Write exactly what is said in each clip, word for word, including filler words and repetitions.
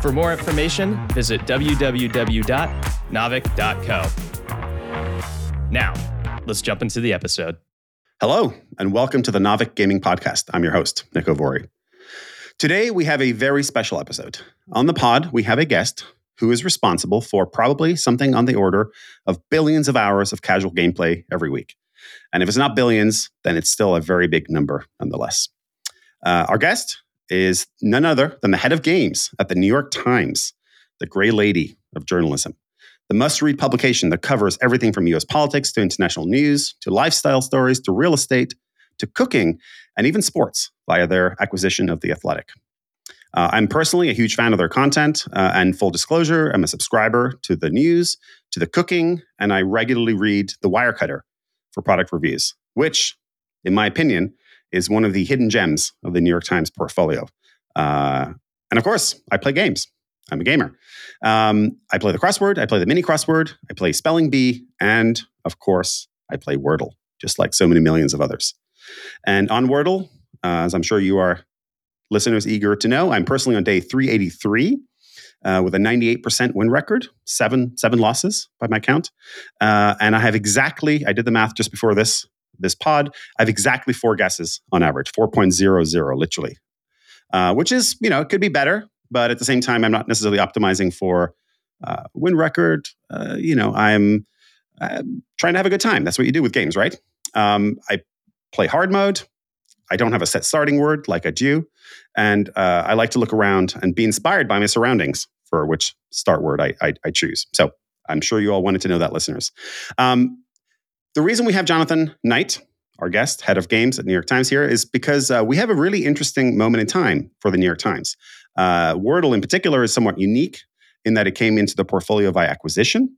For more information, visit w w w dot naavik dot co. Now, let's jump into the episode. Hello, and welcome to the Naavik Gaming Podcast. I'm your host, Niko Vuori. Today, we have a very special episode. On the pod, we have a guest who is responsible for probably something on the order of billions of hours of casual gameplay every week. And if it's not billions, then it's still a very big number nonetheless. Uh, our guest is none other than the head of games at the New York Times, the gray lady of journalism, the must-read publication that covers everything from U S politics to international news, to lifestyle stories, to real estate, to cooking, and even sports via their acquisition of The Athletic. Uh, I'm personally a huge fan of their content, uh, and full disclosure, I'm a subscriber to the news, to the cooking, and I regularly read The Wirecutter for product reviews, which, in my opinion, is one of the hidden gems of the New York Times portfolio. Uh, and of course, I play games. I'm a gamer. Um, I play the crossword, I play the mini crossword, I play Spelling Bee, and of course, I play Wordle, just like so many millions of others. And on Wordle, uh, as I'm sure you are listeners eager to know, I'm personally on day three eighty-three uh, with a ninety-eight percent win record, seven, seven losses by my count. Uh, and I have exactly, I did the math just before this, this pod, I have exactly four guesses on average, four point zero zero literally, uh, which is, you know, it could be better, but at the same time, I'm not necessarily optimizing for uh, win record. Uh, you know, I'm, I'm trying to have a good time. That's what you do with games, right? Um, I play hard mode. I don't have a set starting word like I do. And uh, I like to look around and be inspired by my surroundings for which start word I, I, I choose. So I'm sure you all wanted to know that, listeners. Um, The reason we have Jonathan Knight, our guest, head of games at New York Times here, is because uh, we have a really interesting moment in time for the New York Times. Uh, Wordle in particular is somewhat unique in that it came into the portfolio via acquisition,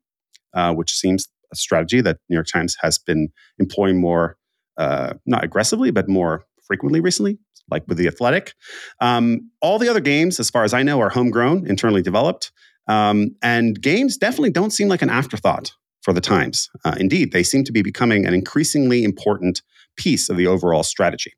uh, which seems a strategy that New York Times has been employing more, uh, not aggressively, but more frequently recently, like with The Athletic. Um, all the other games, as far as I know, are homegrown, internally developed. Um, and games definitely don't seem like an afterthought for the Times. Uh, indeed, they seem to be becoming an increasingly important piece of the overall strategy.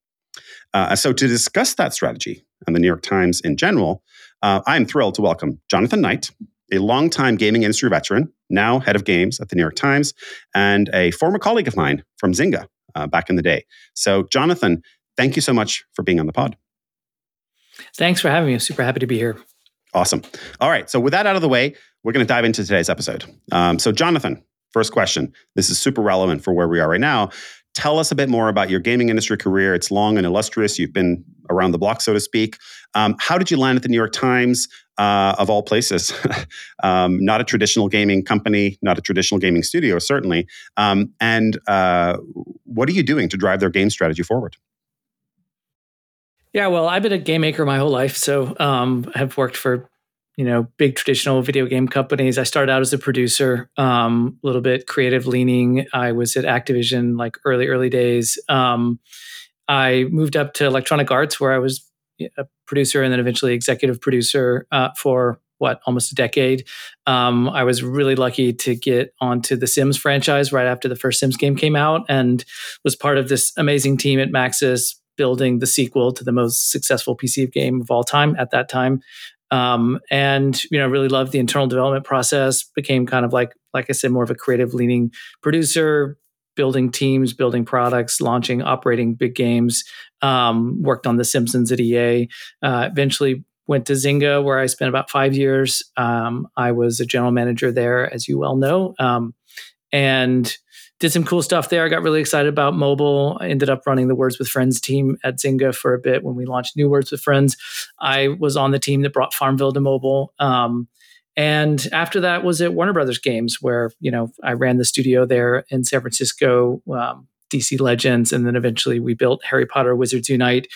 Uh, so to discuss that strategy and the New York Times in general, uh, I'm thrilled to welcome Jonathan Knight, a longtime gaming industry veteran, now head of games at the New York Times, and a former colleague of mine from Zynga uh, back in the day. So Jonathan, thank you so much for being on the pod. Thanks for having me. I'm super happy to be here. Awesome. All right. So with that out of the way, we're going to dive into today's episode. Um, so Jonathan, first question. This is super relevant for where we are right now. Tell us a bit more about your gaming industry career. It's long and illustrious. You've been around the block, so to speak. Um, how did you land at the New York Times, uh, of all places? um, not a traditional gaming company, not a traditional gaming studio, certainly. Um, and uh, what are you doing to drive their game strategy forward? Yeah, well, I've been a game maker my whole life. So um, I've worked for you know, big traditional video game companies. I started out as a producer, um, a little bit creative leaning. I was at Activision like early, early days. Um, I moved up to Electronic Arts where I was a producer and then eventually executive producer uh, for what, almost a decade. Um, I was really lucky to get onto the Sims franchise right after the first Sims game came out and was part of this amazing team at Maxis building the sequel to the most successful P C game of all time at that time. Um, and, you know, really loved the internal development process, became kind of like, like I said, more of a creative leaning producer, building teams, building products, launching, operating big games, um, worked on The Simpsons at E A, uh, eventually went to Zynga where I spent about five years. Um, I was a general manager there, as you well know, um, and did some cool stuff there. I got really excited about mobile. I ended up running the Words with Friends team at Zynga for a bit when we launched new Words with Friends. I was on the team that brought Farmville to mobile. Um, and after that was at Warner Brothers Games where, you know, I ran the studio there in San Francisco, um, D C Legends. And then eventually we built Harry Potter Wizards Unite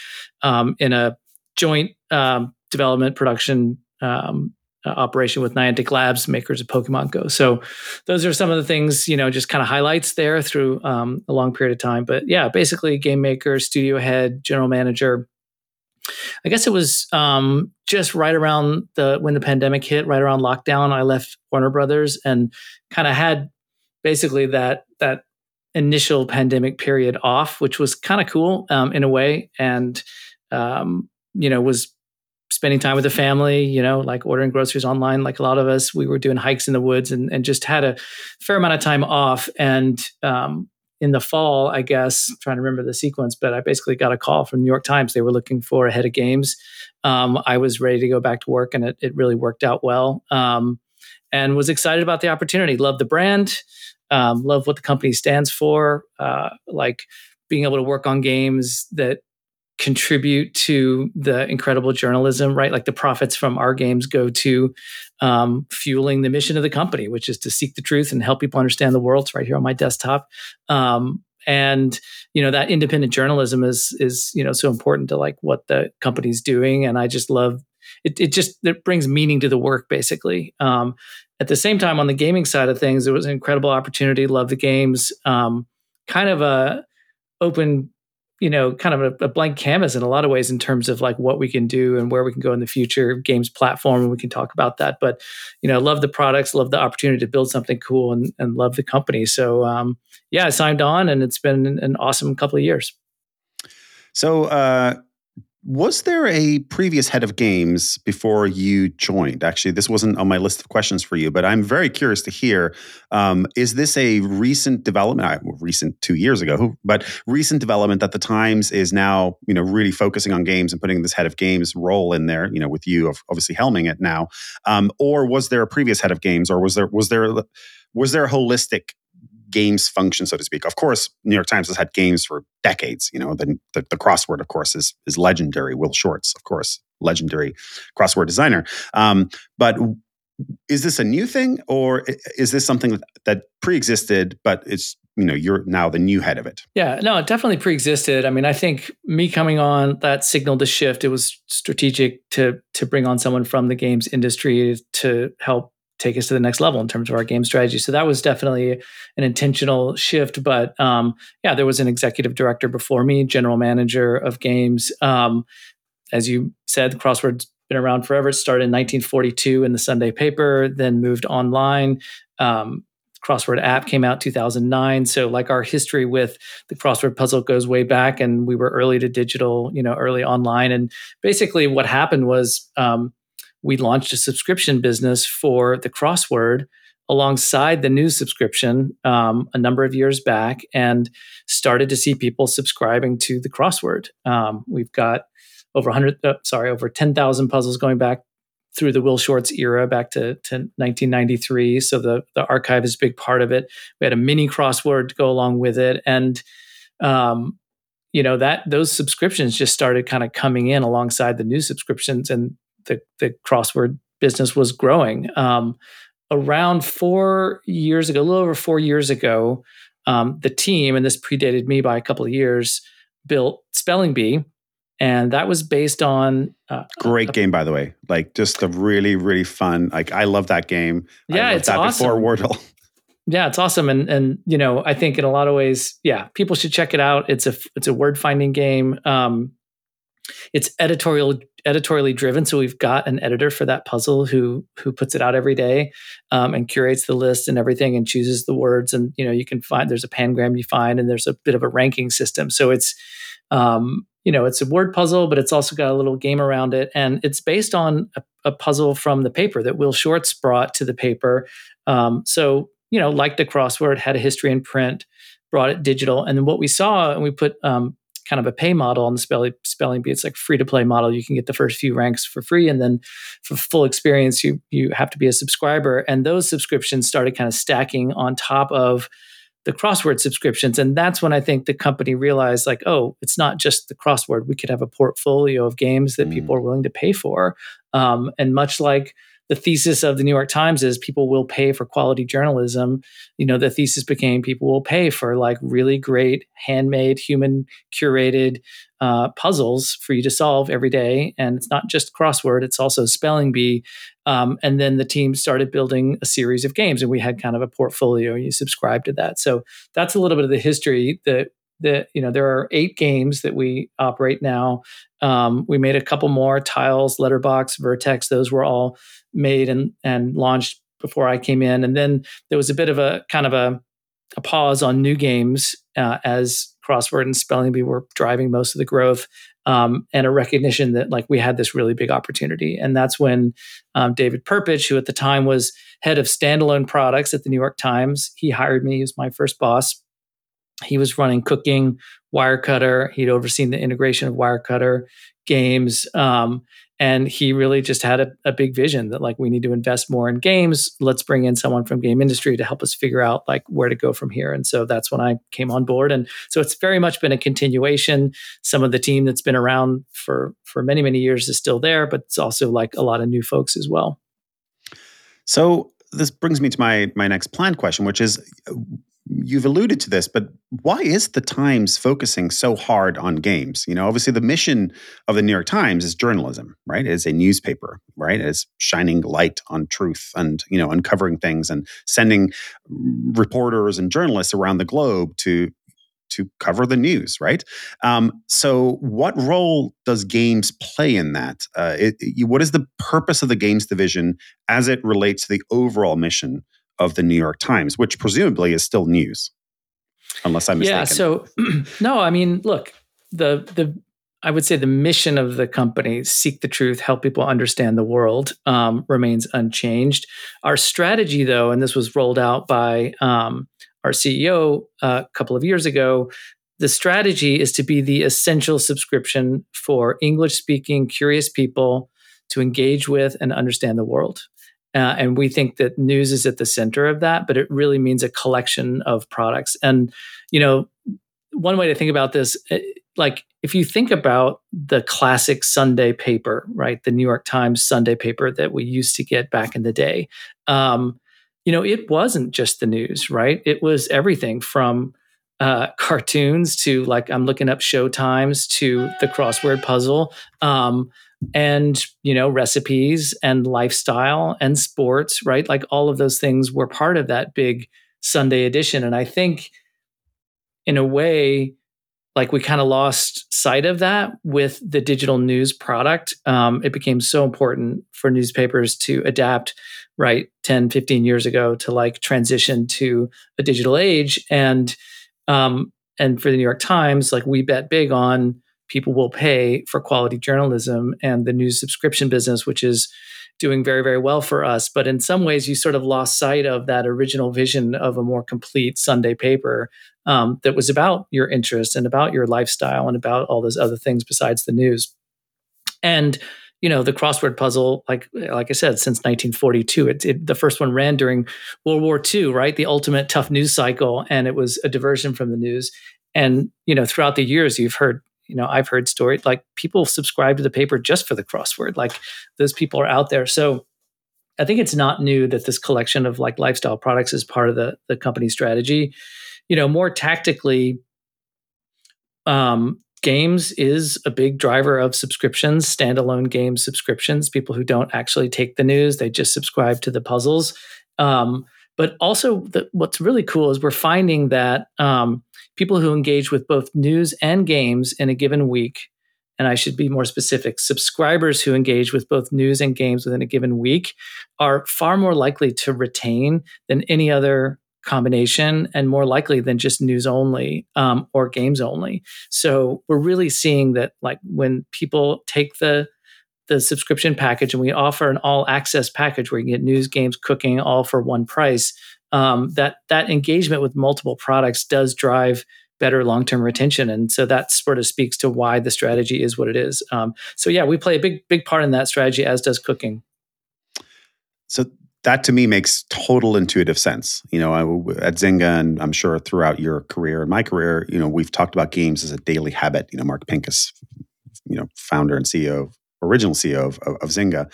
um, in a joint um, development production um, uh, operation with Niantic Labs, makers of Pokemon Go. So those are some of the things, you know, just kind of highlights there through um, a long period of time. But yeah, basically game maker, studio head, general manager. I guess it was um, just right around the when the pandemic hit, right around lockdown, I left Warner Brothers and kind of had basically that that initial pandemic period off, which was kind of cool um, in a way. And, um, you know, was spending time with the family, you know, like ordering groceries online, like a lot of us. We were doing hikes in the woods and, and just had a fair amount of time off. And um, in the fall, I guess, I'm trying to remember the sequence, but I basically got a call from the New York Times. They were looking for a head of games. Um, I was ready to go back to work, and it, it really worked out well, um, and was excited about the opportunity. Loved the brand. Um, love what the company stands for, uh, like being able to work on games that contribute to the incredible journalism, right? Like the profits from our games go to um, fueling the mission of the company, which is to seek the truth and help people understand the world. It's right here on my desktop. Um, and, you know, that independent journalism is, is, you know, so important to like what the company's doing. And I just love it. It just, it brings meaning to the work basically. Um, At the same time, on the gaming side of things, it was an incredible opportunity. Love the games. Um, kind of a open, you know, kind of a, a blank canvas in a lot of ways in terms of like what we can do and where we can go in the future. Games platform, and we can talk about that. But, you know, love the products, love the opportunity to build something cool, and, and love the company. So, um, yeah, I signed on, and it's been an, an awesome couple of years. So, uh was there a previous head of games before you joined? Actually, this wasn't on my list of questions for you, but I'm very curious to hear, um, is this a recent development, recent two years ago, but recent development that the Times is now, you know, really focusing on games and putting this head of games role in there, you know, with you obviously helming it now? Um, or was there a previous head of games, or was there, was there, was there a holistic games function, so to speak? Of course, New York Times has had games for decades. You know, the, the, the crossword, of course, is is legendary. Will Shortz, of course, legendary crossword designer. Um, but is this a new thing, or is this something that, that pre-existed, but it's, you know, you're now the new head of it? Yeah, no, it definitely pre-existed. I mean, I think me coming on, that signaled a shift. It was strategic to to bring on someone from the games industry to help take us to the next level in terms of our game strategy. So that was definitely an intentional shift. But um, yeah, there was an executive director before me, general manager of games. Um, as you said, the crossword's been around forever. It started in nineteen forty-two in the Sunday paper, then moved online. Um, crossword app came out two thousand nine. So like our history with the crossword puzzle goes way back, and we were early to digital, you know, early online. And basically what happened was, um, we launched a subscription business for the crossword alongside the news subscription um, a number of years back, and started to see people subscribing to the crossword. Um, we've got over one hundred, uh, sorry, over ten thousand puzzles going back through the Will Shortz era, back to, to nineteen ninety-three. So the, the archive is a big part of it. We had a mini crossword to go along with it. And, um, you know, that those subscriptions just started kind of coming in alongside the news subscriptions, and The, the crossword business was growing. Um, around four years ago, a little over four years ago, um, the team, and this predated me by a couple of years, built Spelling Bee. And that was based on... Uh, Great a, game, by the way. Like, just a really, really fun... Like, I love that game. Yeah, I loved it's that awesome. Before Wordle. Yeah, it's awesome. And, and you know, I think in a lot of ways, yeah, people should check it out. It's a, it's a word-finding game. Um, it's editorial... editorially driven. So we've got an editor for that puzzle who who puts it out every day um, and curates the list and everything, and chooses the words. And, you know, you can find, there's a pangram you find, and there's a bit of a ranking system. So it's, um, you know, it's a word puzzle, but it's also got a little game around it. And it's based on a, a puzzle from the paper that Will Shortz brought to the paper. Um, so, you know, like the crossword, had a history in print, brought it digital. And then what we saw, and we put, um, kind of a pay model on the spelling, spelling Bee. It's like free to play model. You can get the first few ranks for free. And then for full experience, you, you have to be a subscriber. And those subscriptions started kind of stacking on top of the crossword subscriptions. And that's when I think the company realized, like, oh, it's not just the crossword. We could have a portfolio of games that mm. people are willing to pay for. Um, and much like the thesis of the New York Times is people will pay for quality journalism. You know, the thesis became people will pay for like really great handmade, human curated uh, puzzles for you to solve every day. And it's not just crossword, it's also Spelling Bee. Um, and then the team started building a series of games, and we had kind of a portfolio, and you subscribe to that. So that's a little bit of the history that, that, you know, there are eight games that we operate now. Um, we made a couple more, Tiles, Letterboxd, Vertex. Those were all made and, and launched before I came in. And then there was a bit of a kind of a, a pause on new games uh, as crossword and Spelling Bee were driving most of the growth, um, and a recognition that like we had this really big opportunity. And that's when um, David Perpich, who at the time was head of standalone products at the New York Times, he hired me. He was my first boss. He was running Cooking, Wirecutter. He'd overseen the integration of Wirecutter games. Um, and he really just had a, a big vision that like, we need to invest more in games. Let's bring in someone from game industry to help us figure out like where to go from here. And so that's when I came on board. And so it's very much been a continuation. Some of the team that's been around for, for many, many years is still there, but it's also like a lot of new folks as well. So this brings me to my, my next planned question, which is, you've alluded to this, but why is the Times focusing so hard on games? You know, obviously the mission of the New York Times is journalism, right? It is a newspaper, right? It is shining light on truth and, you know, uncovering things and sending reporters and journalists around the globe to to cover the news, right? Um, so what role does games play in that? Uh, it, it, what is the purpose of the games division as it relates to the overall mission of the New York Times, which presumably is still news, unless I'm mistaken. Yeah, so, no, I mean, look, the the I would say the mission of the company, seek the truth, help people understand the world, um, remains unchanged. Our strategy, though, and this was rolled out by um, our C E O uh, a couple of years ago, the strategy is to be the essential subscription for English-speaking, curious people to engage with and understand the world. Uh, and we think that news is at the center of that, but it really means a collection of products. And, you know, one way to think about this, like if you think about the classic Sunday paper, right, the New York Times Sunday paper that we used to get back in the day, um, you know, it wasn't just the news, right? It was everything from uh, cartoons to like, I'm looking up show times to the crossword puzzle. Um And, you know, recipes and lifestyle and sports, right? Like all of those things were part of that big Sunday edition. And I think in a way, like we kind of lost sight of that with the digital news product. Um, it became so important for newspapers to adapt, right, ten, fifteen years ago to like transition to a digital age. And, um, and for the New York Times, like we bet big on people will pay for quality journalism and the news subscription business, which is doing very, very well for us. But in some ways, you sort of lost sight of that original vision of a more complete Sunday paper um, that was about your interests and about your lifestyle and about all those other things besides the news. And, you know, the crossword puzzle, like like I said, since nineteen forty-two, it, it, the first one ran during World War Two, right? The ultimate tough news cycle. And it was a diversion from the news. And, you know, throughout the years, you've heard You know, I've heard stories like people subscribe to the paper just for the crossword. Like those people are out there. So I think it's not new that this collection of like lifestyle products is part of the, the company's strategy. You know, more tactically, um, games is a big driver of subscriptions, standalone game subscriptions, people who don't actually take the news, they just subscribe to the puzzles. Um, but also the, what's really cool is we're finding that um, people who engage with both news and games in a given week, and I should be more specific, subscribers who engage with both news and games within a given week are far more likely to retain than any other combination and more likely than just news only um, or games only. So we're really seeing that like when people take the the subscription package, and we offer an all access package where you can get news, games, cooking, all for one price. Um, that, that engagement with multiple products does drive better long-term retention. And so that sort of speaks to why the strategy is what it is. Um, so yeah, we play a big, big part in that strategy, as does cooking. So that to me makes total intuitive sense. You know, I, at Zynga, and I'm sure throughout your career and my career, you know, we've talked about games as a daily habit. You know, Mark Pincus, you know, founder and C E O original C E O of, of, of Zynga,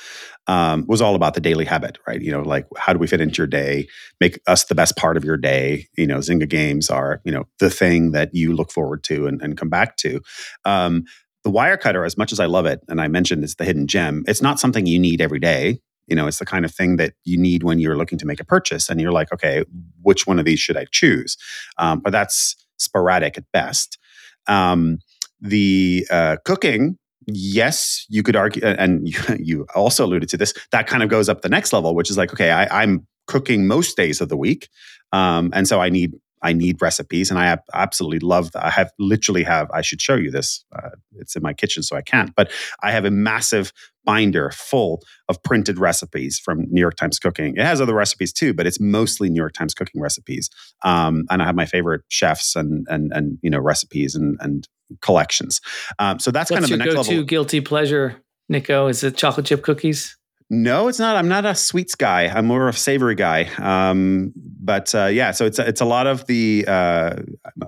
um, was all about the daily habit, right? You know, like, how do we fit into your day? Make us the best part of your day. You know, Zynga games are, you know, the thing that you look forward to and, and come back to. Um, the Wirecutter, as much as I love it, and I mentioned it's the hidden gem, it's not something you need every day. You know, it's the kind of thing that you need when you're looking to make a purchase and you're like, okay, which one of these should I choose? Um, but that's sporadic at best. Um, the uh, cooking, yes, you could argue, and you, you also alluded to this, that kind of goes up the next level, which is like, okay, I, I'm cooking most days of the week. Um, and so I need I need recipes, and I ab- absolutely love that. I have literally have, I should show you this. Uh, it's in my kitchen, so I can't. But I have a massive binder full of printed recipes from New York Times Cooking. It has other recipes too, but it's mostly New York Times Cooking recipes. Um, and I have my favorite chefs and and and you know recipes and and collections. Um, so that's What's kind of the next level. What's your go-to guilty pleasure, Niko? Is it chocolate chip cookies? No, it's not. I'm not a sweets guy. I'm more of a savory guy. Um, but uh, yeah, so it's it's a lot of the. Uh,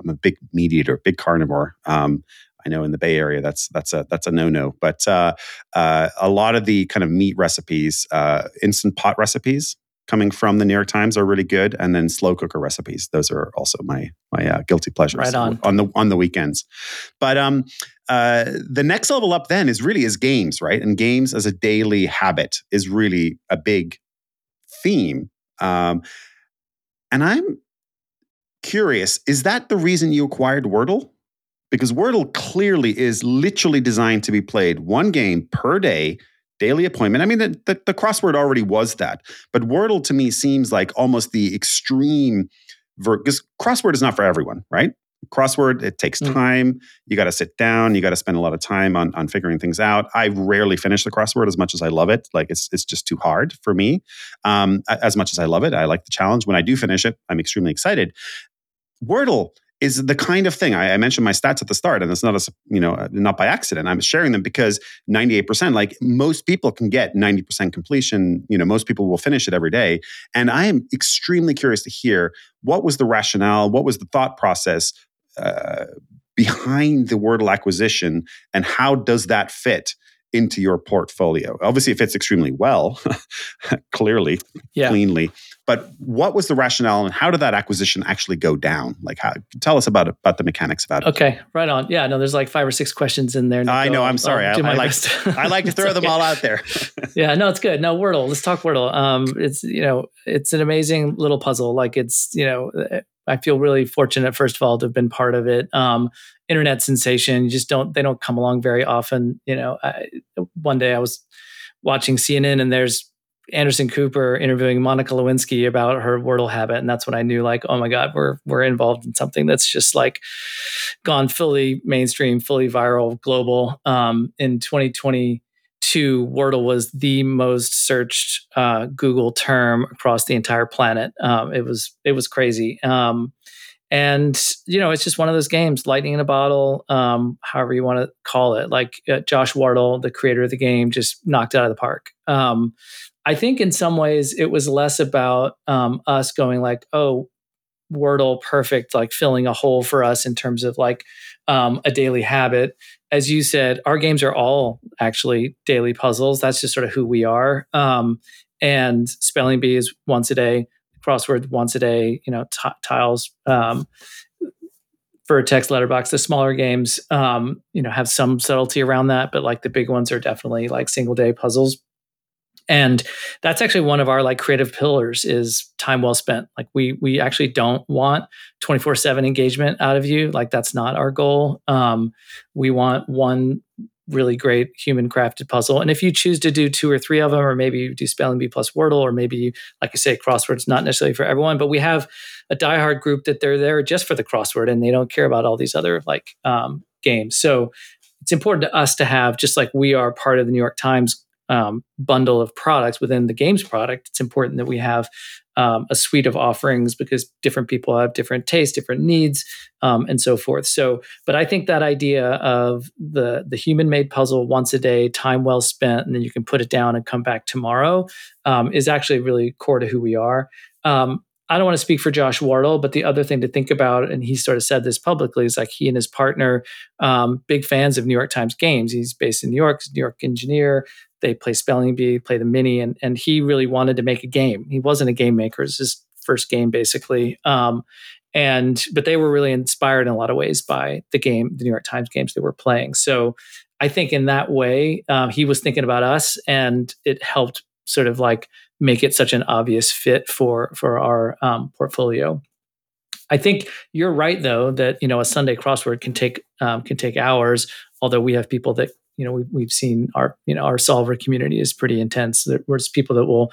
I'm a big meat eater, big carnivore. Um, I know in the Bay Area that's that's a that's a no-no. But uh, uh, a lot of the kind of meat recipes, uh, instant pot recipes coming from the New York Times are really good, and then slow cooker recipes. Those are also my my uh, guilty pleasures. Right on. on the on the weekends. But um, uh, the next level up then is really is games, right? And games as a daily habit is really a big theme. Um, and I'm curious, is that the reason you acquired Wordle? Because Wordle clearly is literally designed to be played one game per day. Daily appointment. I mean, the, the, the crossword already was that. But Wordle to me seems like almost the extreme... Ver- because crossword is not for everyone, right? Crossword, it takes mm. time. You got to sit down. You got to spend a lot of time on, on figuring things out. I rarely finish the crossword as much as I love it. Like, it's it's just too hard for me. Um, as much as I love it, I like the challenge. When I do finish it, I'm extremely excited. Wordle is the kind of thing, I, I mentioned my stats at the start, and it's not a, you know, not by accident. I'm sharing them because ninety-eight percent, like most people can get ninety percent completion. You know, most people will finish it every day. And I am extremely curious to hear, what was the rationale? What was the thought process uh, behind the Wordle acquisition? And how does that fit into your portfolio? Obviously, it fits extremely well, clearly, yeah. cleanly. But what was the rationale, and how did that acquisition actually go down? Like, how, tell us about it, about the mechanics about it. Okay, right on. Yeah, no, there's like five or six questions in there. Niko. I know. I'm sorry. I, I, like, I like to throw okay. them all out there. Yeah, no, it's good. No, Wordle. Let's talk Wordle. Um, it's you know, it's an amazing little puzzle. Like, it's you know, I feel really fortunate, first of all, to have been part of it. Um, internet sensation. You just don't, they don't come along very often. You know, I, one day I was watching C N N and there's Anderson Cooper interviewing Monica Lewinsky about her Wordle habit. And that's when I knew, like, oh my God, we're, we're involved in something that's just like gone fully mainstream, fully viral, global. Um, in twenty twenty-two, Wordle was the most searched uh, Google term across the entire planet. Um, it was, it was crazy. Um, And, you know, it's just one of those games, lightning in a bottle, um, however you want to call it. Like uh, Josh Wardle, the creator of the game, just knocked it out of the park. Um, I think in some ways it was less about um, us going like, oh, Wordle, perfect, like filling a hole for us in terms of like um, a daily habit. As you said, our games are all actually daily puzzles. That's just sort of who we are. Um, and Spelling Bee is once a day. Crossword once a day, you know, t- tiles, um, Vertex, Letterboxd, the smaller games, um, you know, have some subtlety around that, but like the big ones are definitely like single day puzzles. And that's actually one of our like creative pillars is time well spent. Like we, we actually don't want twenty-four seven engagement out of you. Like that's not our goal. Um, we want one really great human crafted puzzle. And if you choose to do two or three of them, or maybe you do Spelling Bee plus Wordle, or maybe, you, like I say, crossword's not necessarily for everyone, but we have a diehard group that they're there just for the crossword and they don't care about all these other like um, games. So it's important to us to have, just like we are part of the New York Times um, bundle of products within the games product, it's important that we have um, a suite of offerings because different people have different tastes, different needs, um, and so forth. So, but I think that idea of the the human-made puzzle once a day, time well spent, and then you can put it down and come back tomorrow um, is actually really core to who we are. Um, I don't want to speak for Josh Wardle, but the other thing to think about, and he sort of said this publicly, is like he and his partner, um, big fans of New York Times games. He's based in New York, he's a New York engineer. They play Spelling Bee, play the Mini, and and he really wanted to make a game. He wasn't a game maker. It's his first game, basically. Um, and but they were really inspired in a lot of ways by the game, the New York Times games they were playing. So I think in that way, uh, he was thinking about us, and it helped sort of like make it such an obvious fit for for our um, portfolio. I think you're right, though, that you know a Sunday crossword can take um, can take hours. Although we have people that. You know, we, we've seen our, you know, our solver community is pretty intense. There's people that will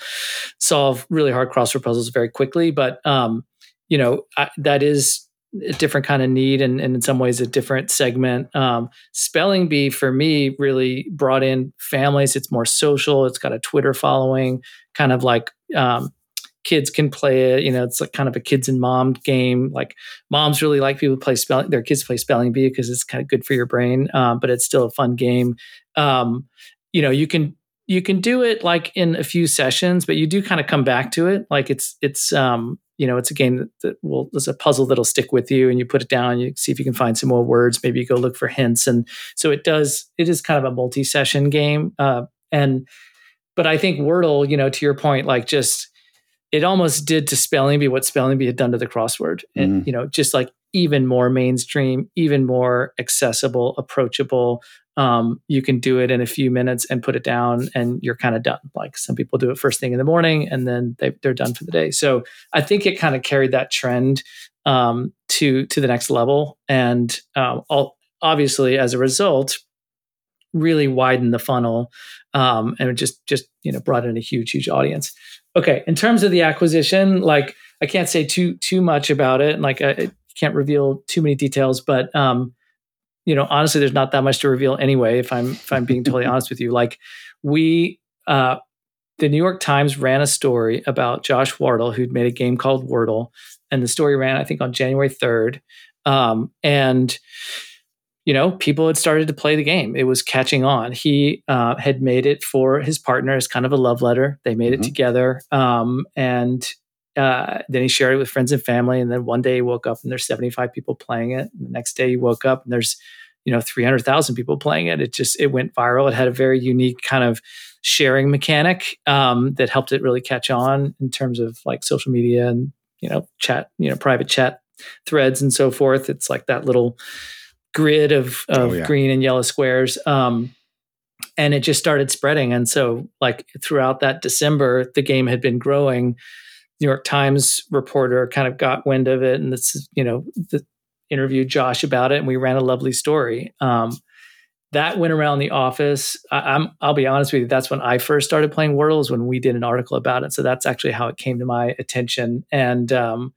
solve really hard crossword puzzles very quickly. But, um, you know, I, that is a different kind of need and, and in some ways a different segment. Um, Spelling Bee, for me, really brought in families. It's more social. It's got a Twitter following, kind of like um, kids can play it. You know, it's like kind of a kids and mom game. Like moms really like people play spelling, their kids play Spelling Bee because it's kind of good for your brain, um, but it's still a fun game. Um, you know, you can you can do it like in a few sessions, but you do kind of come back to it. Like it's it's um, you know, it's a game that, that will, it's a puzzle that'll stick with you, and you put it down. You see if you can find some more words. Maybe you go look for hints, and so it does. It is kind of a multi-session game, uh, and but I think Wordle, you know, to your point, like just. It almost did to Spelling Bee what Spelling Bee had done to the crossword. And, mm. you know, just like even more mainstream, even more accessible, approachable. Um, you can do it in a few minutes and put it down and you're kind of done. Like some people do it first thing in the morning and then they, they're done for the day. So I think it kind of carried that trend um, to, to the next level. And um, all, obviously, as a result, really widened the funnel um, and it just, just, you know, brought in a huge, huge audience. Okay, in terms of the acquisition, like I can't say too too much about it, and like I, I can't reveal too many details. But um, you know, honestly, there's not that much to reveal anyway. If I'm if I'm being totally honest with you, like we, uh, the New York Times ran a story about Josh Wardle, who'd made a game called Wordle, and the story ran I think on January third, um, and. You know, people had started to play the game. It was catching on. He uh, had made it for his partner as kind of a love letter. They made mm-hmm. it together. Um, and uh, then he shared it with friends and family. And then one day he woke up and there's seventy-five people playing it. And the next day he woke up and there's, you know, three hundred thousand people playing it. It just, it went viral. It had a very unique kind of sharing mechanic um, that helped it really catch on in terms of like social media and, you know, chat, you know, private chat threads and so forth. It's like that little grid of, of oh, yeah. green and yellow squares. Um, and it just started spreading. And so like throughout that December, the game had been growing. New York Times reporter kind of got wind of it. And this, you know, the, interviewed Josh about it and we ran a lovely story. Um, that went around the office. I, I'm, I'll be honest with you. That's when I first started playing Wordle is when we did an article about it. So that's actually how it came to my attention. And, um,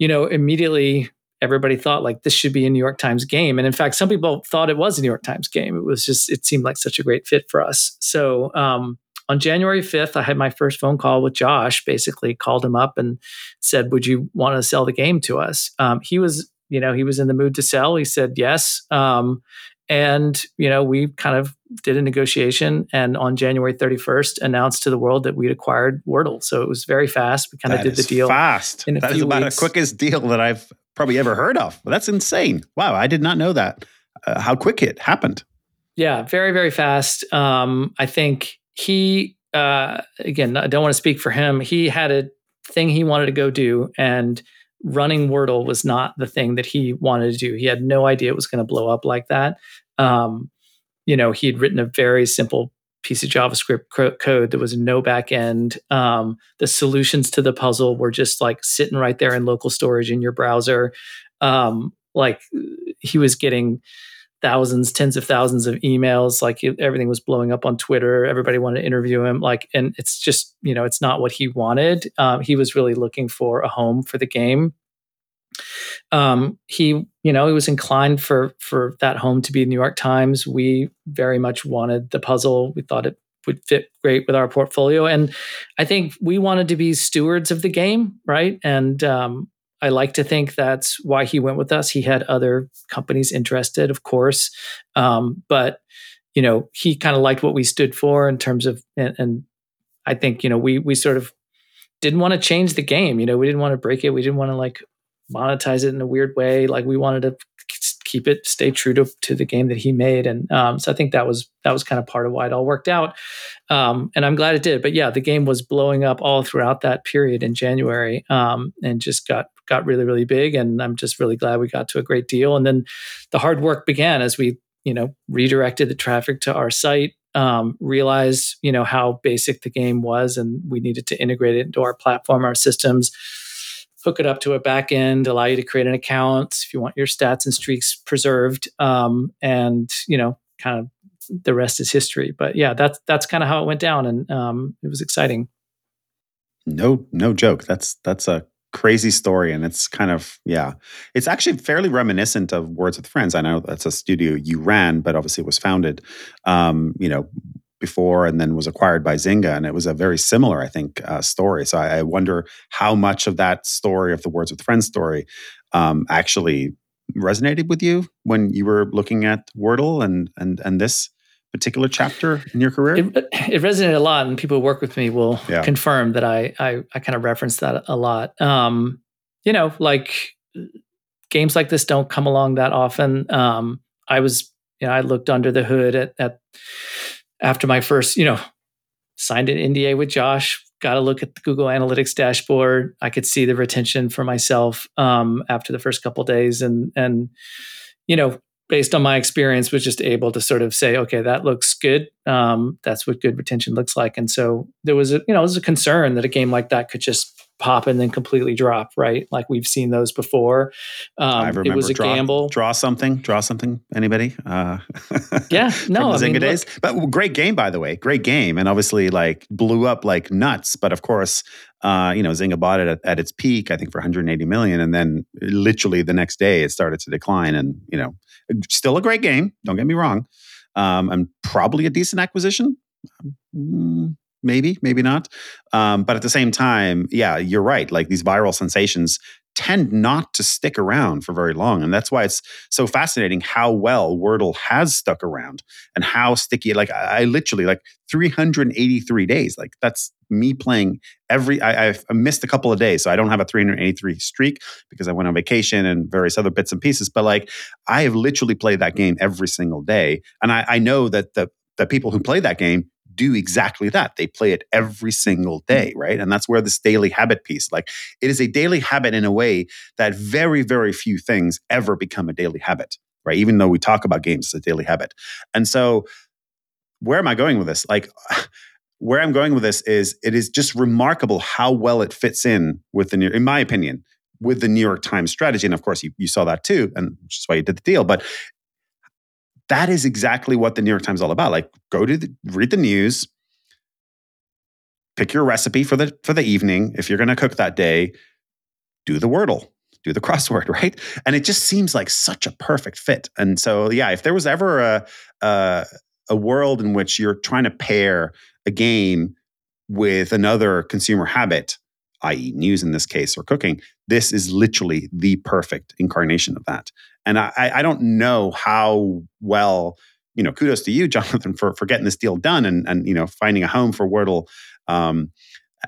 you know, immediately, everybody thought like this should be a New York Times game. And in fact, some people thought it was a New York Times game. It was just, it seemed like such a great fit for us. So um, on January fifth, I had my first phone call with Josh, basically called him up and said, would you want to sell the game to us? Um, he was, you know, he was in the mood to sell. He said, yes. Um, and, you know, we kind of did a negotiation and on January thirty-first announced to the world that we'd acquired Wordle. So it was very fast. We kind of did the deal fast. In a few weeks. That is about the quickest deal that I've probably ever heard of. Well, that's insane. Wow. I did not know that, uh, how quick it happened. Yeah. Very, very fast. Um, I think he, uh, again, I don't want to speak for him. He had a thing he wanted to go do and running Wordle was not the thing that he wanted to do. He had no idea it was going to blow up like that. Um, you know, he had written a very simple piece of JavaScript co- code. There was no back end. Um, the solutions to the puzzle were just like sitting right there in local storage in your browser. Um, like he was getting thousands, tens of thousands of emails. Like everything was blowing up on Twitter. Everybody wanted to interview him. Like, and it's just, you know, it's not what he wanted. Um, he was really looking for a home for the game. Um, he, you know, he was inclined for, for that home to be New York Times. We very much wanted the puzzle. We thought it would fit great with our portfolio. And I think we wanted to be stewards of the game. Right. And, um, I like to think that's why he went with us. He had other companies interested, of course. Um, but you know, he kind of liked what we stood for in terms of, and, and I think, you know, we, we sort of didn't want to change the game. You know, we didn't want to break it. We didn't want to like monetize it in a weird way. Like we wanted to keep it, stay true to, to the game that he made. And um, so I think that was, that was kind of part of why it all worked out. Um, and I'm glad it did, but yeah, the game was blowing up all throughout that period in January um, and just got, got really, really big. And I'm just really glad we got to a great deal. And then the hard work began as we, you know, redirected the traffic to our site, um, realized, you know, how basic the game was, and we needed to integrate it into our platform, our systems, hook it up to a back end, allow you to create an account if you want your stats and streaks preserved. Um, and, you know, kind of the rest is history. But yeah, that's that's kind of how it went down. And um, it was exciting. No, no joke. That's that's a crazy story. And it's kind of, yeah, it's actually fairly reminiscent of Words with Friends. I know that's a studio you ran, but obviously it was founded, um, you know, before and then was acquired by Zynga. And it was a very similar, I think, uh, story. So I, I wonder how much of that story, of the Words with Friends story, um, actually resonated with you when you were looking at Wordle and and and this particular chapter in your career? It, it resonated a lot, and people who work with me will yeah. confirm that I, I, I kind of reference that a lot. Um, you know, like games like this don't come along that often. Um, I was, you know, I looked under the hood at, at after my first, you know, signed an N D A with Josh, got a look at the Google Analytics dashboard. I could see the retention for myself um, after the first couple of days. And, and, you know, based on my experience, was just able to sort of say, okay, that looks good. Um, that's what good retention looks like. And so there was a, you know, it was a concern that a game like that could just pop and then completely drop, right? Like we've seen those before. Um, I remember it was a draw, gamble. Draw something, draw something. Anybody? Uh, yeah, no. From the Zynga I mean, days, look, but great game, by the way, great game, and obviously like blew up like nuts. But of course, uh, you know, Zynga bought it at, at its peak, I think, for one hundred eighty million, and then literally the next day it started to decline. And you know, still a great game. Don't get me wrong, um, and probably a decent acquisition. Mm. Maybe, maybe not. Um, but at the same time, yeah, you're right. Like these viral sensations tend not to stick around for very long. And that's why it's so fascinating how well Wordle has stuck around and how sticky. Like I, I literally, like three hundred eighty-three days. Like that's me playing every, I, I've missed a couple of days. So I don't have a three hundred eighty-three streak because I went on vacation and various other bits and pieces. But like I have literally played that game every single day. And I, I know that the, the people who play that game do exactly that. They play it every single day, right? And that's where this daily habit piece, like it is a daily habit in a way that very, very few things ever become a daily habit, right? Even though we talk about games as a daily habit. And so where am I going with this? Like where I'm going with this is it is just remarkable how well it fits in with the, in my opinion, with the New York Times strategy. And of course you, you saw that too, and which is why you did the deal. But that is exactly what the New York Times is all about. Like, go to the, read the news, pick your recipe for the for the evening. If you're going to cook that day, do the Wordle, do the crossword, right? And it just seems like such a perfect fit. And so, yeah, if there was ever a a, a world in which you're trying to pair a game with another consumer habit, that is news in this case, or cooking, this is literally the perfect incarnation of that. And I, I don't know how well, you know, kudos to you, Jonathan, for, for getting this deal done and, and you know, finding a home for Wordle um,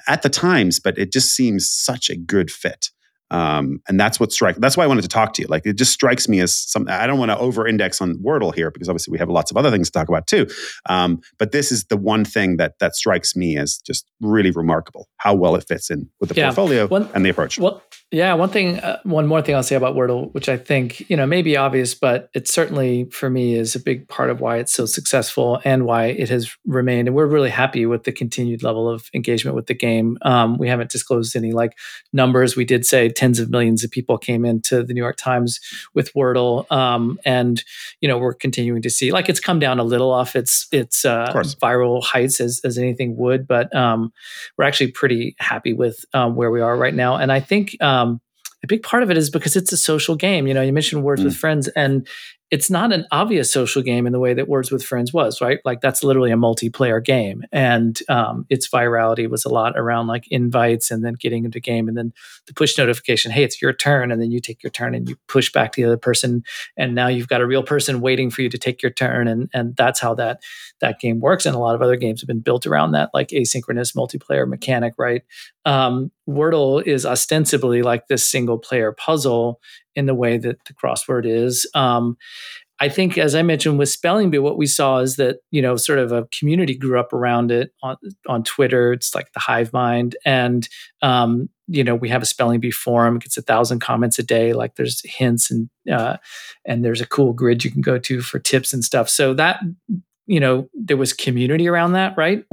at the Times, but it just seems such a good fit. Um, and that's what strikes, that's why I wanted to talk to you. Like, it just strikes me as something, I don't want to over-index on Wordle here because obviously we have lots of other things to talk about too. Um, but this is the one thing that that strikes me as just really remarkable, how well it fits in with the yeah. portfolio one, and the approach. Well, yeah, one thing, uh, one more thing I'll say about Wordle, which I think, you know, may be obvious, but it certainly for me is a big part of why it's so successful and why it has remained. And we're really happy with the continued level of engagement with the game. Um, we haven't disclosed any like numbers. We did say tens of millions of people came into the New York Times with Wordle. Um, and, you know, we're continuing to see, like, it's come down a little off its its uh, viral heights as, as anything would, but um, we're actually pretty happy with um, where we are right now. And I think um, a big part of it is because it's a social game. You know, you mentioned Words mm. with Friends, and it's not an obvious social game in the way that Words with Friends was, right? Like that's literally a multiplayer game. And um, its virality was a lot around like invites and then getting into game and then the push notification, hey, it's your turn. And then you take your turn and you push back to the other person. And now you've got a real person waiting for you to take your turn. And and that's how that, that game works. And a lot of other games have been built around that like asynchronous multiplayer mechanic, right? Um, Wordle is ostensibly like this single player puzzle in the way that the crossword is. Um, I think, as I mentioned with Spelling Bee, what we saw is that, you know, sort of a community grew up around it on, on Twitter. It's like the hive mind. And, um, you know, we have a Spelling Bee forum, gets a thousand comments a day. Like there's hints and, uh, and there's a cool grid you can go to for tips and stuff. So that, you know, there was community around that, right?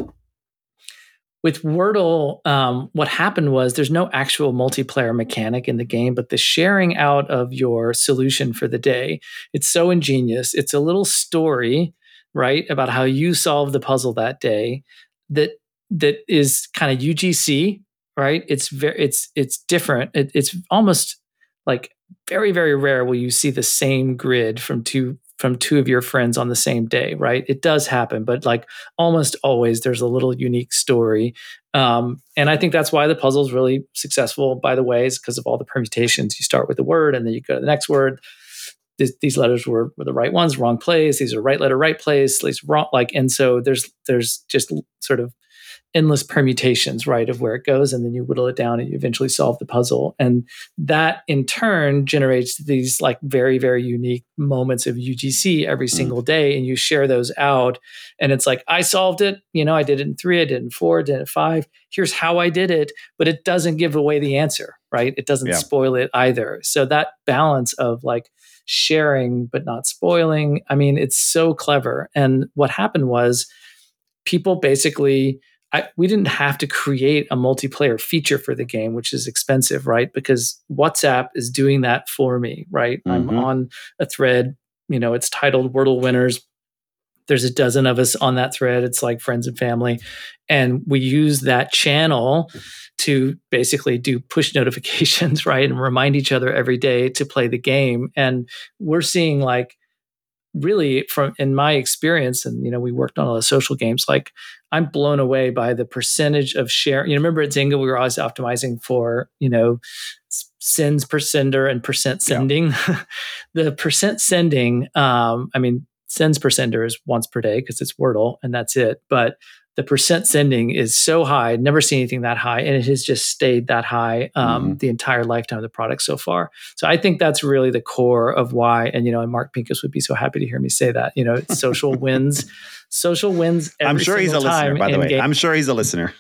With Wordle, um, what happened was there's no actual multiplayer mechanic in the game, but the sharing out of your solution for the day, it's so ingenious. It's a little story, right, about how you solve the puzzle that day that that is kind of U G C, right? It's very, it's it's different. It, it's almost like very, very rare will you see the same grid from two from two of your friends on the same day, right? It does happen, but like almost always there's a little unique story. Um, and I think that's why the puzzle's really successful, by the way, is because of all the permutations. You start with a word and then you go to the next word. Th- these letters were, were the right ones, wrong place. These are right letter, right place, at least wrong. Like, and so there's, there's just sort of endless permutations, right, of where it goes. And then you whittle it down and you eventually solve the puzzle. And that in turn generates these like very, very unique moments of U G C every single day. And you share those out and it's like, I solved it. You know, I did it in three, I did it in four, I did it in five. Here's how I did it, but it doesn't give away the answer, right? It doesn't yeah. spoil it either. So that balance of like sharing, but not spoiling. I mean, it's so clever. And what happened was people basically, I, we didn't have to create a multiplayer feature for the game, which is expensive, right? Because WhatsApp is doing that for me, right? Mm-hmm. I'm on a thread, you know, it's titled Wordle Winners. There's a dozen of us on that thread. It's like friends and family. And we use that channel to basically do push notifications, right? And remind each other every day to play the game. And we're seeing like, really from in my experience, and you know, we worked on all the social games, like I'm blown away by the percentage of share. You know, remember at Zynga, we were always optimizing for, you know, sends per sender and percent sending. Yeah. The percent sending, um, I mean, sends per sender is once per day because it's Wordle and that's it. But the percent sending is so high. I've never seen anything that high. And it has just stayed that high um, mm-hmm. the entire lifetime of the product so far. So I think that's really the core of why, and, you know, and Mark Pincus would be so happy to hear me say that, you know, it's social wins, social wins. Every I'm sure he's a listener, by the way, game. I'm sure he's a listener.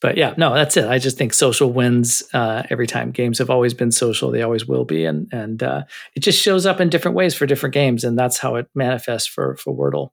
But yeah, no, that's it. I just think social wins uh, every time. Games have always been social. They always will be. And, and uh, it just shows up in different ways for different games. And that's how it manifests for, for Wordle.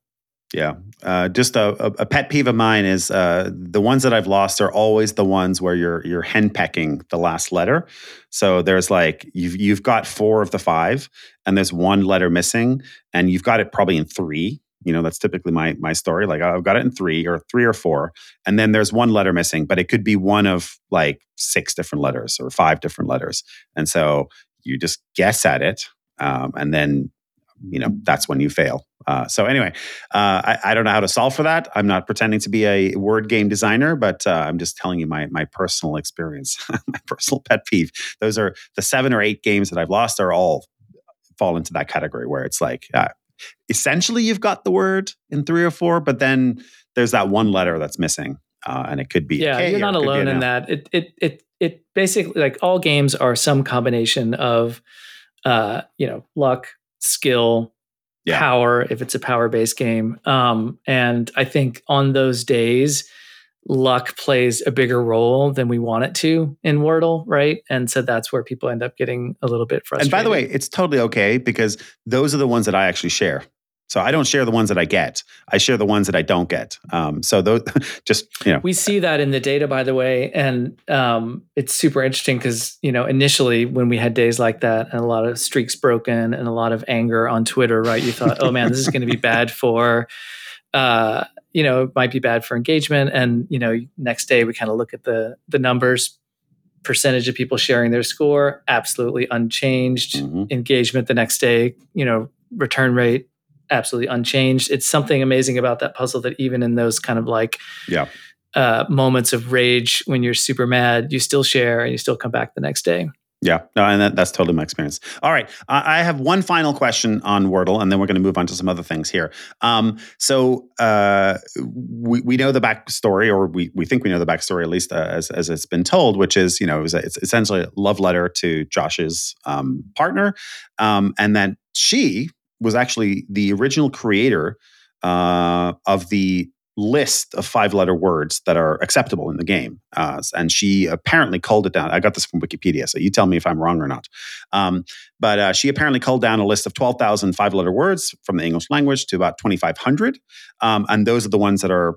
Yeah. Uh, just a, a pet peeve of mine is uh, the ones that I've lost are always the ones where you're you're henpecking the last letter. So there's like, you've, you've got four of the five and there's one letter missing and you've got it probably in three. You know, that's typically my my story. Like I've got it in three or three or four. And then there's one letter missing, but it could be one of like six different letters or five different letters. And so you just guess at it um, and then, you know, that's when you fail. Uh, so anyway, uh, I, I don't know how to solve for that. I'm not pretending to be a word game designer, but uh, I'm just telling you my my personal experience, my personal pet peeve. Those are the seven or eight games that I've lost are all fall into that category where it's like, uh, essentially you've got the word in three or four, but then there's that one letter that's missing. Uh, and it could be yeah, K, you're not alone in that. It it it it basically like all games are some combination of, uh, you know, luck, skill, yeah. power, if it's a power-based game. Um, and I think on those days, luck plays a bigger role than we want it to in Wordle, right? And so that's where people end up getting a little bit frustrated. And by the way, it's totally okay because those are the ones that I actually share. So I don't share the ones that I get. I share the ones that I don't get. Um, so those just, you know. We see that in the data, by the way. And um, it's super interesting because, you know, initially when we had days like that and a lot of streaks broken and a lot of anger on Twitter, right? You thought, oh man, this is going to be bad for, uh, you know, it might be bad for engagement. And, you know, next day we kind of look at the the numbers. percentage of people sharing their score, absolutely unchanged. Mm-hmm. Engagement the next day, you know, return rate, absolutely unchanged. It's something amazing about that puzzle that even in those kind of like yeah. uh, moments of rage when you're super mad, you still share and you still come back the next day. Yeah, no, and that, that's totally my experience. All right, I have one final question on Wordle, and then we're going to move on to some other things here. Um, so uh, we we know the backstory, or we we think we know the backstory, at least uh, as as it's been told, which is, you know, it's essentially a love letter to Josh's um, partner, um, and that she was actually the original creator uh, of the list of five-letter words that are acceptable in the game. Uh, and she apparently culled it down. I got this from Wikipedia, so you tell me if I'm wrong or not. Um, but uh, she apparently culled down a list of twelve thousand five-letter words from the English language to about twenty-five hundred. Um, and those are the ones that are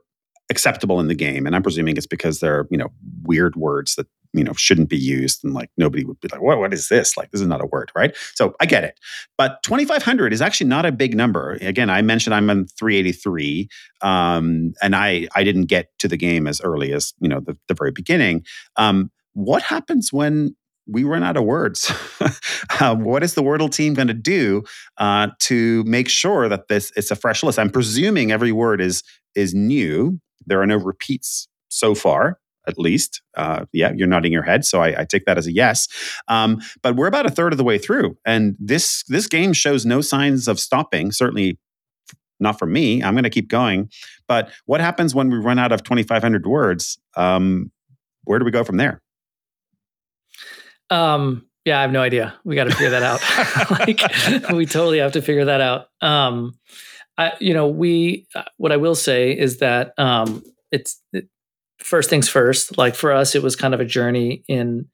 acceptable in the game. And I'm presuming it's because they're, you know, weird words that, you know, shouldn't be used. And like, nobody would be like, what, what is this? Like, this is not a word, right? So I get it. But twenty-five hundred is actually not a big number. Again, I mentioned I'm on three eighty-three. Um, and I, I didn't get to the game as early as, you know, the, the very beginning. Um, what happens when we run out of words? uh, what is the Wordle team going to do uh, to make sure that this is a fresh list? I'm presuming every word is, is new. There are no repeats so far, at least. Uh, yeah, you're nodding your head, so I, I take that as a yes. Um, but we're about a third of the way through, and this this game shows no signs of stopping, certainly not for me. I'm going to keep going. But what happens when we run out of twenty-five hundred words? Um, where do we go from there? Um, yeah, I have no idea. We got to figure that out. like, we totally have to figure that out. Um I, you know, we, what I will say is that um, it's it, first things first. Like for us, it was kind of a journey in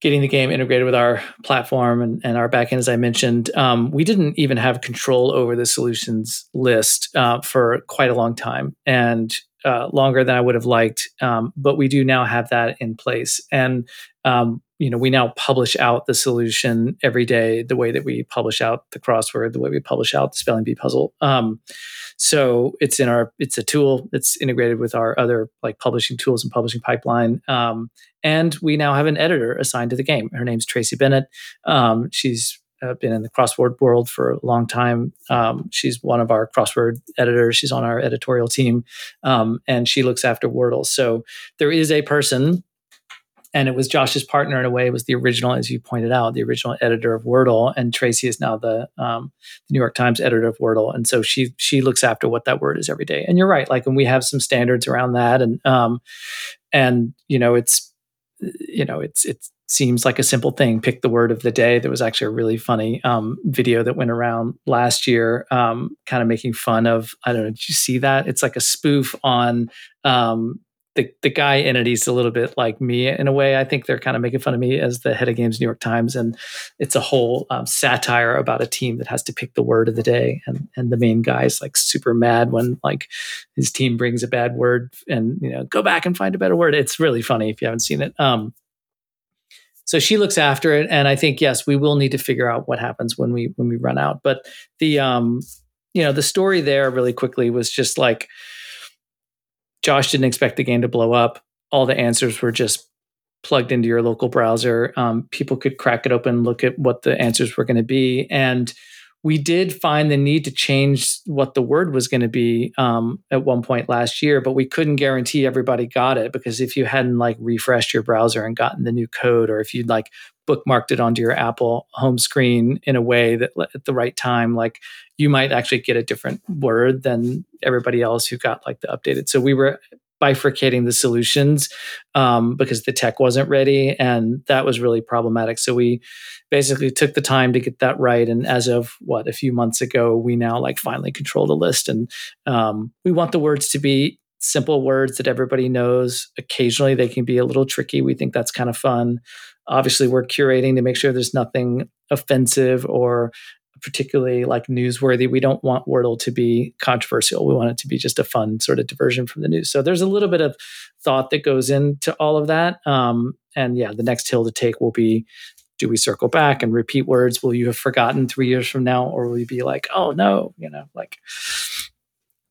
getting the game integrated with our platform and, and our backend, as I mentioned. Um, we didn't even have control over the solutions list uh, for quite a long time, and uh, longer than I would have liked. Um, but we do now have that in place. And, um, you know, we now publish out the solution every day, the way that we publish out the crossword, the way we publish out the spelling bee puzzle. Um, so it's in our, it's a tool that's integrated with our other like publishing tools and publishing pipeline. Um, and we now have an editor assigned to the game. Her name's Tracy Bennett. Um, she's uh, been in the crossword world for a long time. Um, she's one of our crossword editors. She's on our editorial team. Um, and she looks after Wordle. So there is a person. And it was Josh's partner, in a way, was the original, as you pointed out, the original editor of Wordle. And Tracy is now the, um, the New York Times editor of Wordle. And so she she looks after what that word is every day. And you're right, like, and we have some standards around that. And um, and you know, it's you know, it's it seems like a simple thing. Pick the word of the day. There was actually a really funny um, video that went around last year, um, kind of making fun of. I don't know. Did you see that? It's like a spoof on. Um, The the guy entity's a little bit like me in a way. I think they're kind of making fun of me as the head of games, New York Times, and it's a whole um, satire about a team that has to pick the word of the day, and and the main guy's like super mad when like his team brings a bad word, and you know, go back and find a better word. It's really funny if you haven't seen it. Um, so she looks after it, and I think yes, we will need to figure out what happens when we when we run out. But the um, you know, the story there really quickly was just like, Josh didn't expect the game to blow up. All the answers were just plugged into your local browser. Um, people could crack it open, look at what the answers were going to be. And we did find the need to change what the word was going to be um, at one point last year, but we couldn't guarantee everybody got it, because if you hadn't like refreshed your browser and gotten the new code, or if you'd like bookmarked it onto your Apple home screen in a way that at the right time, like you might actually get a different word than everybody else who got like the updated. So we were bifurcating the solutions um, because the tech wasn't ready, and that was really problematic. So we basically took the time to get that right. And as of what, a few months ago, we now like finally control the list, and um, we want the words to be simple words that everybody knows. Occasionally they can be a little tricky. We think that's kind of fun. Obviously, we're curating to make sure there's nothing offensive or particularly like newsworthy. We don't want Wordle to be controversial. We want it to be just a fun sort of diversion from the news. So there's a little bit of thought that goes into all of that. Um, and yeah, the next hill to take will be, do we circle back and repeat words? Will you have forgotten three years from now? Or will you be like, oh no, you know, like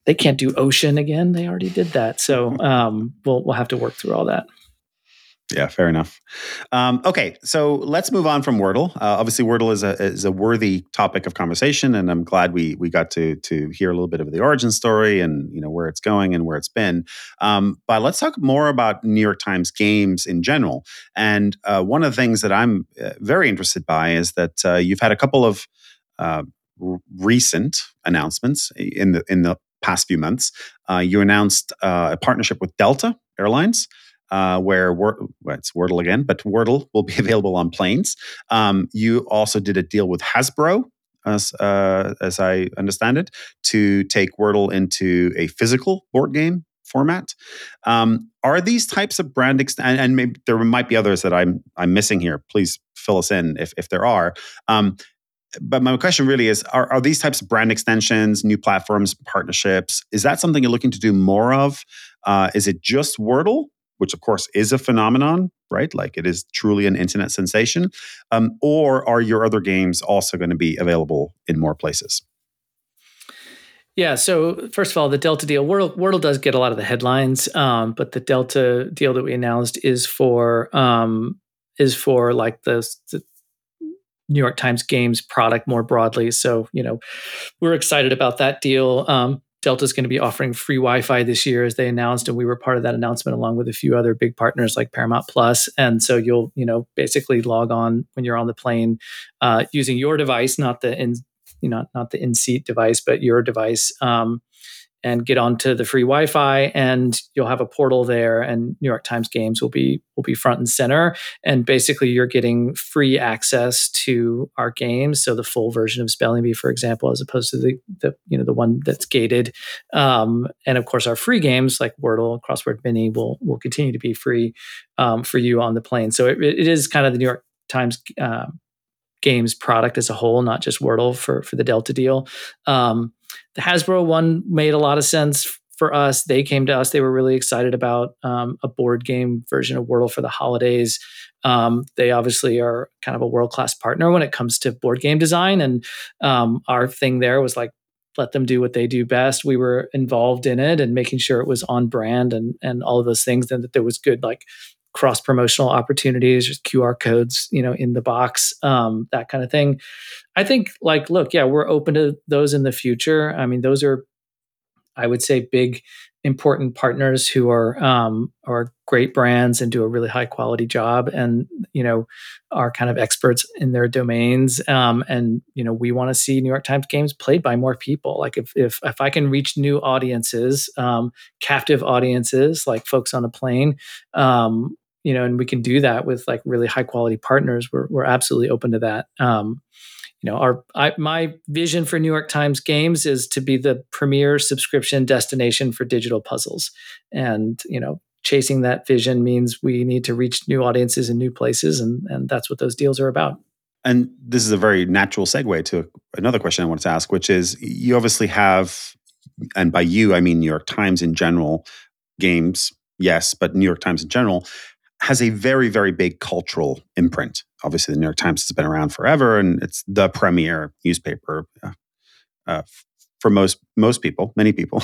they can't do ocean again. They already did that. So um, we'll we'll have to work through all that. Yeah, fair enough. Um, okay, so let's move on from Wordle. Uh, obviously, Wordle is a is a worthy topic of conversation, and I'm glad we we got to to hear a little bit of the origin story and you know where it's going and where it's been. Um, but let's talk more about New York Times games in general. And uh, one of the things that I'm very interested by is that uh, you've had a couple of uh, r- recent announcements in the in the past few months. Uh, you announced uh, a partnership with Delta Airlines. Uh, where Word, well, it's Wordle again, but Wordle will be available on planes. Um, you also did a deal with Hasbro, as uh, as I understand it, to take Wordle into a physical board game format. Um, are these types of brand ex- and, and maybe there might be others that I'm I'm missing here. Please fill us in if if there are. Um, but my question really is: Are are these types of brand extensions, new platforms, partnerships? Is that something you're looking to do more of? Uh, is it just Wordle, which of course is a phenomenon, right? Like it is truly an internet sensation. Um, or are your other games also going to be available in more places? Yeah, so first of all, the Delta deal, Wordle, Wordle does get a lot of the headlines, um, but the Delta deal that we announced is for um, is for like the, the New York Times games product more broadly. So, you know, we're excited about that deal. Um, Delta's going to be offering free Wi-Fi this year, as they announced, and we were part of that announcement along with a few other big partners like Paramount Plus. And so you'll, you know, basically log on when you're on the plane uh, using your device, not the in, you know, not the in-seat device, but your device, um, and get onto the free Wi-Fi. And you'll have a portal there, and New York Times games will be will be front and center. And basically, you're getting free access to our games, so the full version of Spelling Bee, for example, as opposed to the, the you know the one that's gated. Um, and of course, our free games like Wordle and Crossword Mini will will continue to be free um, for you on the plane. So it, it is kind of the New York Times uh, games product as a whole, not just Wordle for for the Delta deal. Um, the Hasbro one made a lot of sense for us. They came to us. They were really excited about um, a board game version of Wordle for the holidays. Um, they obviously are kind of a world-class partner when it comes to board game design. And um, our thing there was like, let them do what they do best. We were involved in it and making sure it was on brand and and all of those things, and that there was good like cross-promotional opportunities, just Q R codes, you know, in the box, um, that kind of thing. I think like, look, yeah, we're open to those in the future. I mean, those are, I would say, big, important partners who are, um, are great brands and do a really high quality job and, you know, are kind of experts in their domains. Um, and, you know, we want to see New York Times games played by more people. Like if, if, if I can reach new audiences, um, captive audiences, like folks on a plane, um, you know, and we can do that with like really high quality partners. We're we're absolutely open to that. Um, you know, our I, my vision for New York Times games is to be the premier subscription destination for digital puzzles. And, you know, chasing that vision means we need to reach new audiences in new places. And, and that's what those deals are about. And this is a very natural segue to another question I wanted to ask, which is you obviously have, and by you, I mean New York Times in general, games, yes, but New York Times in general has a very, very big cultural imprint. Obviously, the New York Times has been around forever, and it's the premier newspaper uh, uh, for most most people, many people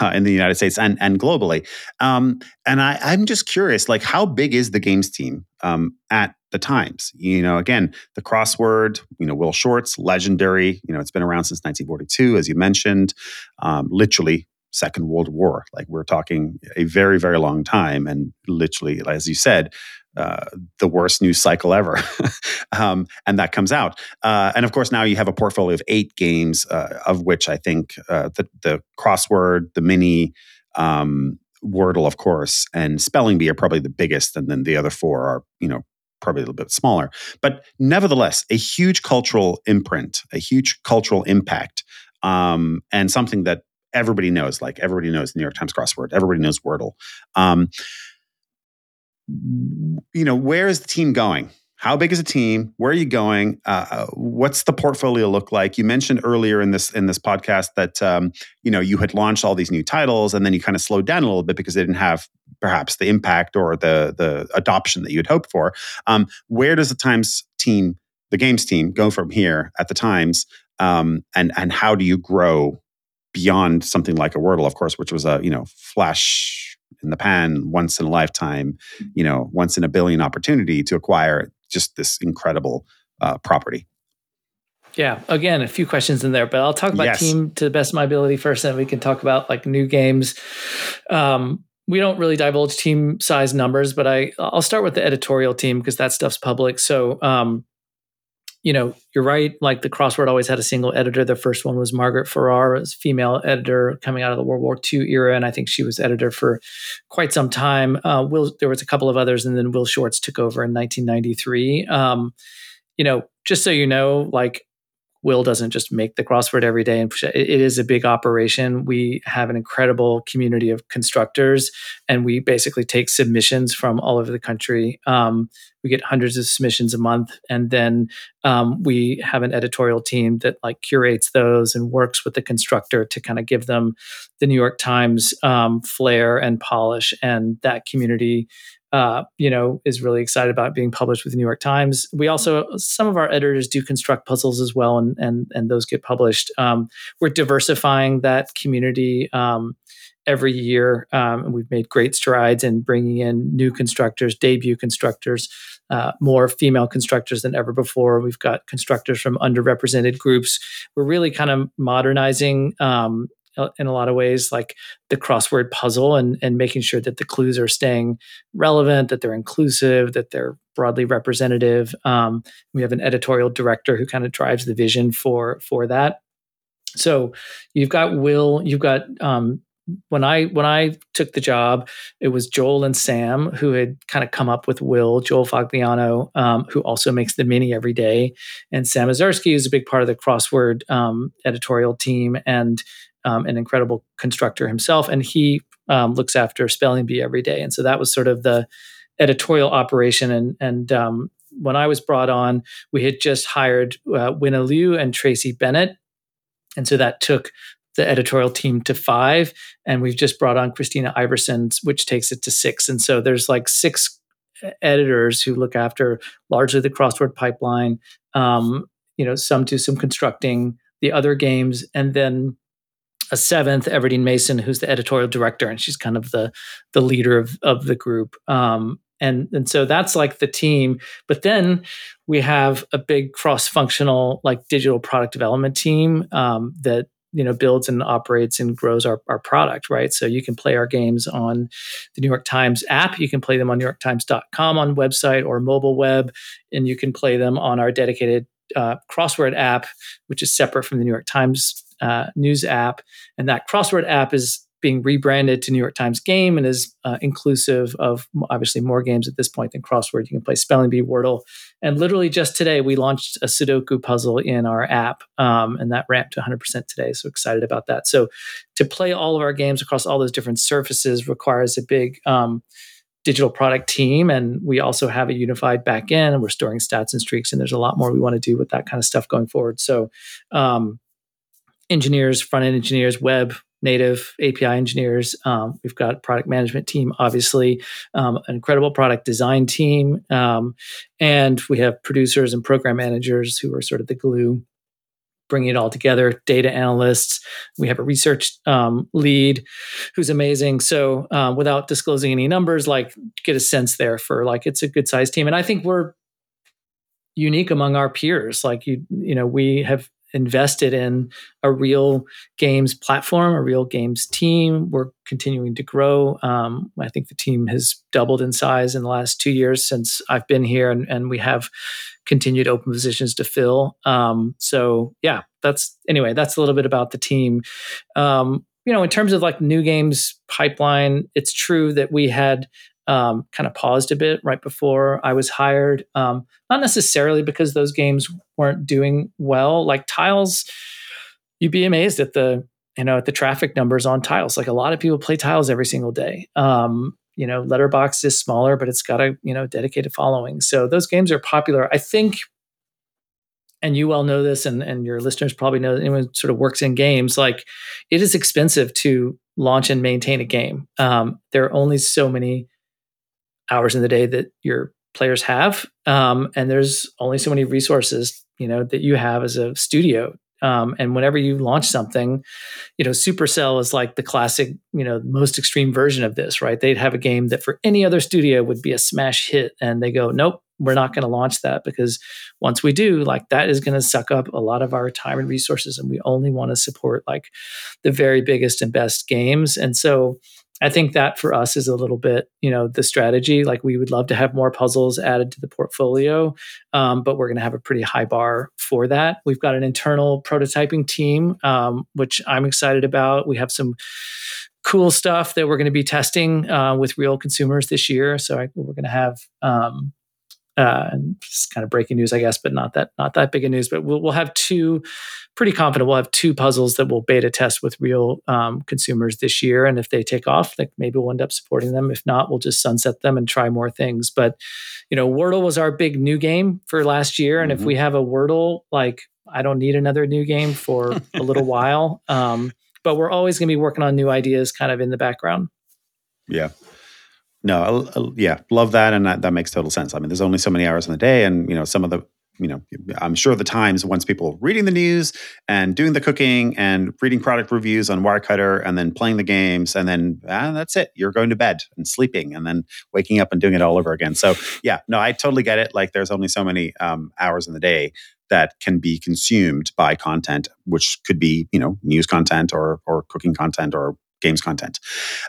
uh, in the United States and and globally. Um, and I, I'm just curious, like, how big is the games team um, at the Times? You know, again, the crossword, you know, Will Shortz, legendary. You know, it's been around since nineteen forty-two, as you mentioned, um, literally. Second World War. Like we're talking a very, very long time and literally, as you said, uh, the worst news cycle ever. um, and that comes out. Uh, and of course, now you have a portfolio of eight games, uh, of which I think uh, the, the crossword, the mini, um, Wordle, of course, and Spelling Bee are probably the biggest. And then the other four are, you know, probably a little bit smaller. But nevertheless, a huge cultural imprint, a huge cultural impact, um, and something that everybody knows, like everybody knows the New York Times crossword. Everybody knows Wordle. Um, you know, where is the team going? How big is the team? Where are you going? Uh, what's the portfolio look like? You mentioned earlier in this in this podcast that um, you know you had launched all these new titles, and then you kind of slowed down a little bit because they didn't have perhaps the impact or the the adoption that you had hoped for. Um, where does the Times team, the games team, go from here at the Times, um, and and how do you grow beyond something like a Wordle, of course, which was a, you know, flash in the pan, once in a lifetime, you know, once in a billion opportunity to acquire just this incredible uh, property. Yeah. Again, a few questions in there, but I'll talk about yes. team to the best of my ability first, and we can talk about like new games. Um, we don't really divulge team size numbers, but I, I'll start with the editorial team because that stuff's public. So, um, you know, you're right. Like the Crossword always had a single editor. The first one was Margaret Farrar, a female editor coming out of the World War Two era. And I think she was editor for quite some time. Uh, Will, there was a couple of others, and then Will Shortz took over in nineteen ninety-three. Um, you know, just so you know, like, Will doesn't just make the crossword every day and push it. It is a big operation. We have an incredible community of constructors, and we basically take submissions from all over the country. Um, we get hundreds of submissions a month, and then um, we have an editorial team that like curates those and works with the constructor to kind of give them the New York Times um, flair and polish. And that community Uh, you know, is really excited about being published with the New York Times. We also, some of our editors do construct puzzles as well, and and and those get published. Um, we're diversifying that community um, every year, um, and we've made great strides in bringing in new constructors, debut constructors, uh, more female constructors than ever before. We've got constructors from underrepresented groups. We're really kind of modernizing um, in a lot of ways, like the crossword puzzle, and and making sure that the clues are staying relevant, that they're inclusive, that they're broadly representative. Um, we have an editorial director who kind of drives the vision for for that. So you've got Will, you've got um, when I when I took the job, it was Joel and Sam who had kind of come up with Will. Joel Fogliano, um, who also makes the mini every day, and Sam Azarsky, who's a big part of the crossword um, editorial team, and Um, an incredible constructor himself, and he um, looks after Spelling Bee every day. And so that was sort of the editorial operation. And and um, when I was brought on, we had just hired uh, Winna Liu and Tracy Bennett, and so that took the editorial team to five. And we've just brought on Christina Iverson, which takes it to six. And so there's like six editors who look after largely the crossword pipeline. Um, you know, some do some constructing, the other games, and then a seventh, Everdeen Mason, who's the editorial director, and she's kind of the the leader of of the group. Um, and and so that's like the team. But then we have a big cross-functional like digital product development team um, that you know builds and operates and grows our our product, right? So you can play our games on the New York Times app. You can play them on new york times dot com on website or mobile web, and you can play them on our dedicated uh, crossword app, which is separate from the New York Times Uh, news app. And that crossword app is being rebranded to New York Times Game, and is uh, inclusive of obviously more games at this point than crossword. You can play Spelling Bee, Wordle. And literally just today, we launched a Sudoku puzzle in our app, um, and that ramped to one hundred percent today. So excited about that. So to play all of our games across all those different surfaces requires a big um, digital product team. And we also have a unified back end, and we're storing stats and streaks. And there's a lot more we want to do with that kind of stuff going forward. So, um, engineers, front-end engineers, web, native, A P I engineers. Um, we've got product management team, obviously, um, an incredible product design team. Um, and we have producers and program managers who are sort of the glue, bringing it all together, data analysts. We have a research um, lead who's amazing. So uh, without disclosing any numbers, like get a sense there for like, it's a good sized team. And I think we're unique among our peers. Like, you, you know, we have invested in a real games platform, a real games team. We're continuing to grow. Um, I think the team has doubled in size in the last two years since I've been here, and, and we have continued open positions to fill. Um, so yeah, that's anyway, that's a little bit about the team. Um, you know, in terms of like new games pipeline, it's true that we had um, kind of paused a bit right before I was hired. Um, not necessarily because those games weren't doing well. Like Tiles, you'd be amazed at the, you know, at the traffic numbers on Tiles. Like a lot of people play Tiles every single day. Um, you know, Letterboxd is smaller, but it's got a, you know, dedicated following. So those games are popular. I think, and you well know this, and, and your listeners probably know, anyone who sort of works in games, like it is expensive to launch and maintain a game. Um, there are only so many hours in the day that your players have. Um, and there's only so many resources, you know, that you have as a studio Um, and whenever you launch something, you know, Supercell is like the classic, you know, most extreme version of this, right? They'd have a game that for any other studio would be a smash hit. And they go, nope, we're not going to launch that, because once we do, like, that is going to suck up a lot of our time and resources. And we only want to support like the very biggest and best games. And so I think that for us is a little bit, you know, the strategy. Like, we would love to have more puzzles added to the portfolio, um, but we're going to have a pretty high bar for that. We've got an internal prototyping team, um, which I'm excited about. We have some cool stuff that we're going to be testing uh, with real consumers this year. So I, we're going to have, um, uh, just kind of breaking news, I guess, but not that not that big of news. But we'll, we'll have two. Pretty confident we'll have two puzzles that we'll beta test with real um, consumers this year. And if they take off, like, maybe we'll end up supporting them. If not, we'll just sunset them and try more things. But, you know, Wordle was our big new game for last year. And mm-hmm. if we have a Wordle, like, I don't need another new game for a little while. Um, but we're always going to be working on new ideas kind of in the background. Yeah. No, I'll, I'll, yeah, love that. And that, that makes total sense. I mean, there's only so many hours in the day, and, you know, some of the, you know, I'm sure the Times wants people reading the news and doing the cooking and reading product reviews on Wirecutter and then playing the games, and then ah, that's it. You're going to bed and sleeping and then waking up and doing it all over again. So yeah, no, I totally get it. Like, there's only so many um, hours in the day that can be consumed by content, which could be, you know, news content or or cooking content or games content.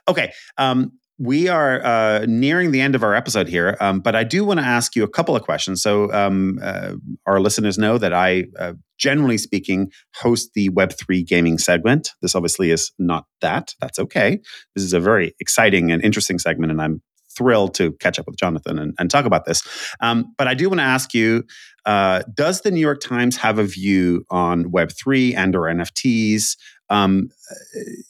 Okay. Um, We are uh, nearing the end of our episode here, um, but I do want to ask you a couple of questions. So um, uh, our listeners know that I, uh, generally speaking, host the Web three gaming segment. This obviously is not that. That's okay. This is a very exciting and interesting segment, and I'm thrilled to catch up with Jonathan and, and talk about this. Um, but I do want to ask you, uh, does the New York Times have a view on Web three and or N F Ts? Um,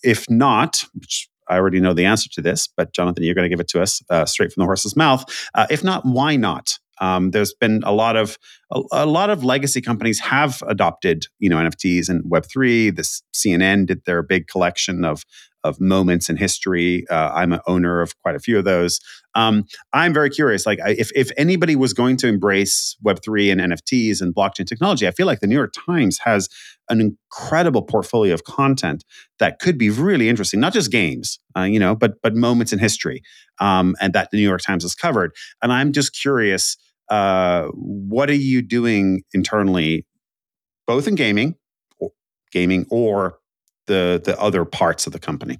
if not, which I already know the answer to this, but Jonathan, you're going to give it to us uh, straight from the horse's mouth. Uh, if not, why not? Um, there's been a lot of a, a lot of legacy companies have adopted, you know, N F Ts and Web three. This C N N did their big collection of of moments in history. Uh, I'm an owner of quite a few of those. Um, I'm very curious. Like, if if anybody was going to embrace Web three and N F Ts and blockchain technology, I feel like the New York Times has an incredible portfolio of content that could be really interesting. Not just games, uh, you know, but but moments in history, um, and that the New York Times has covered. And I'm just curious, uh, what are you doing internally, both in gaming, or, gaming or the the other parts of the company?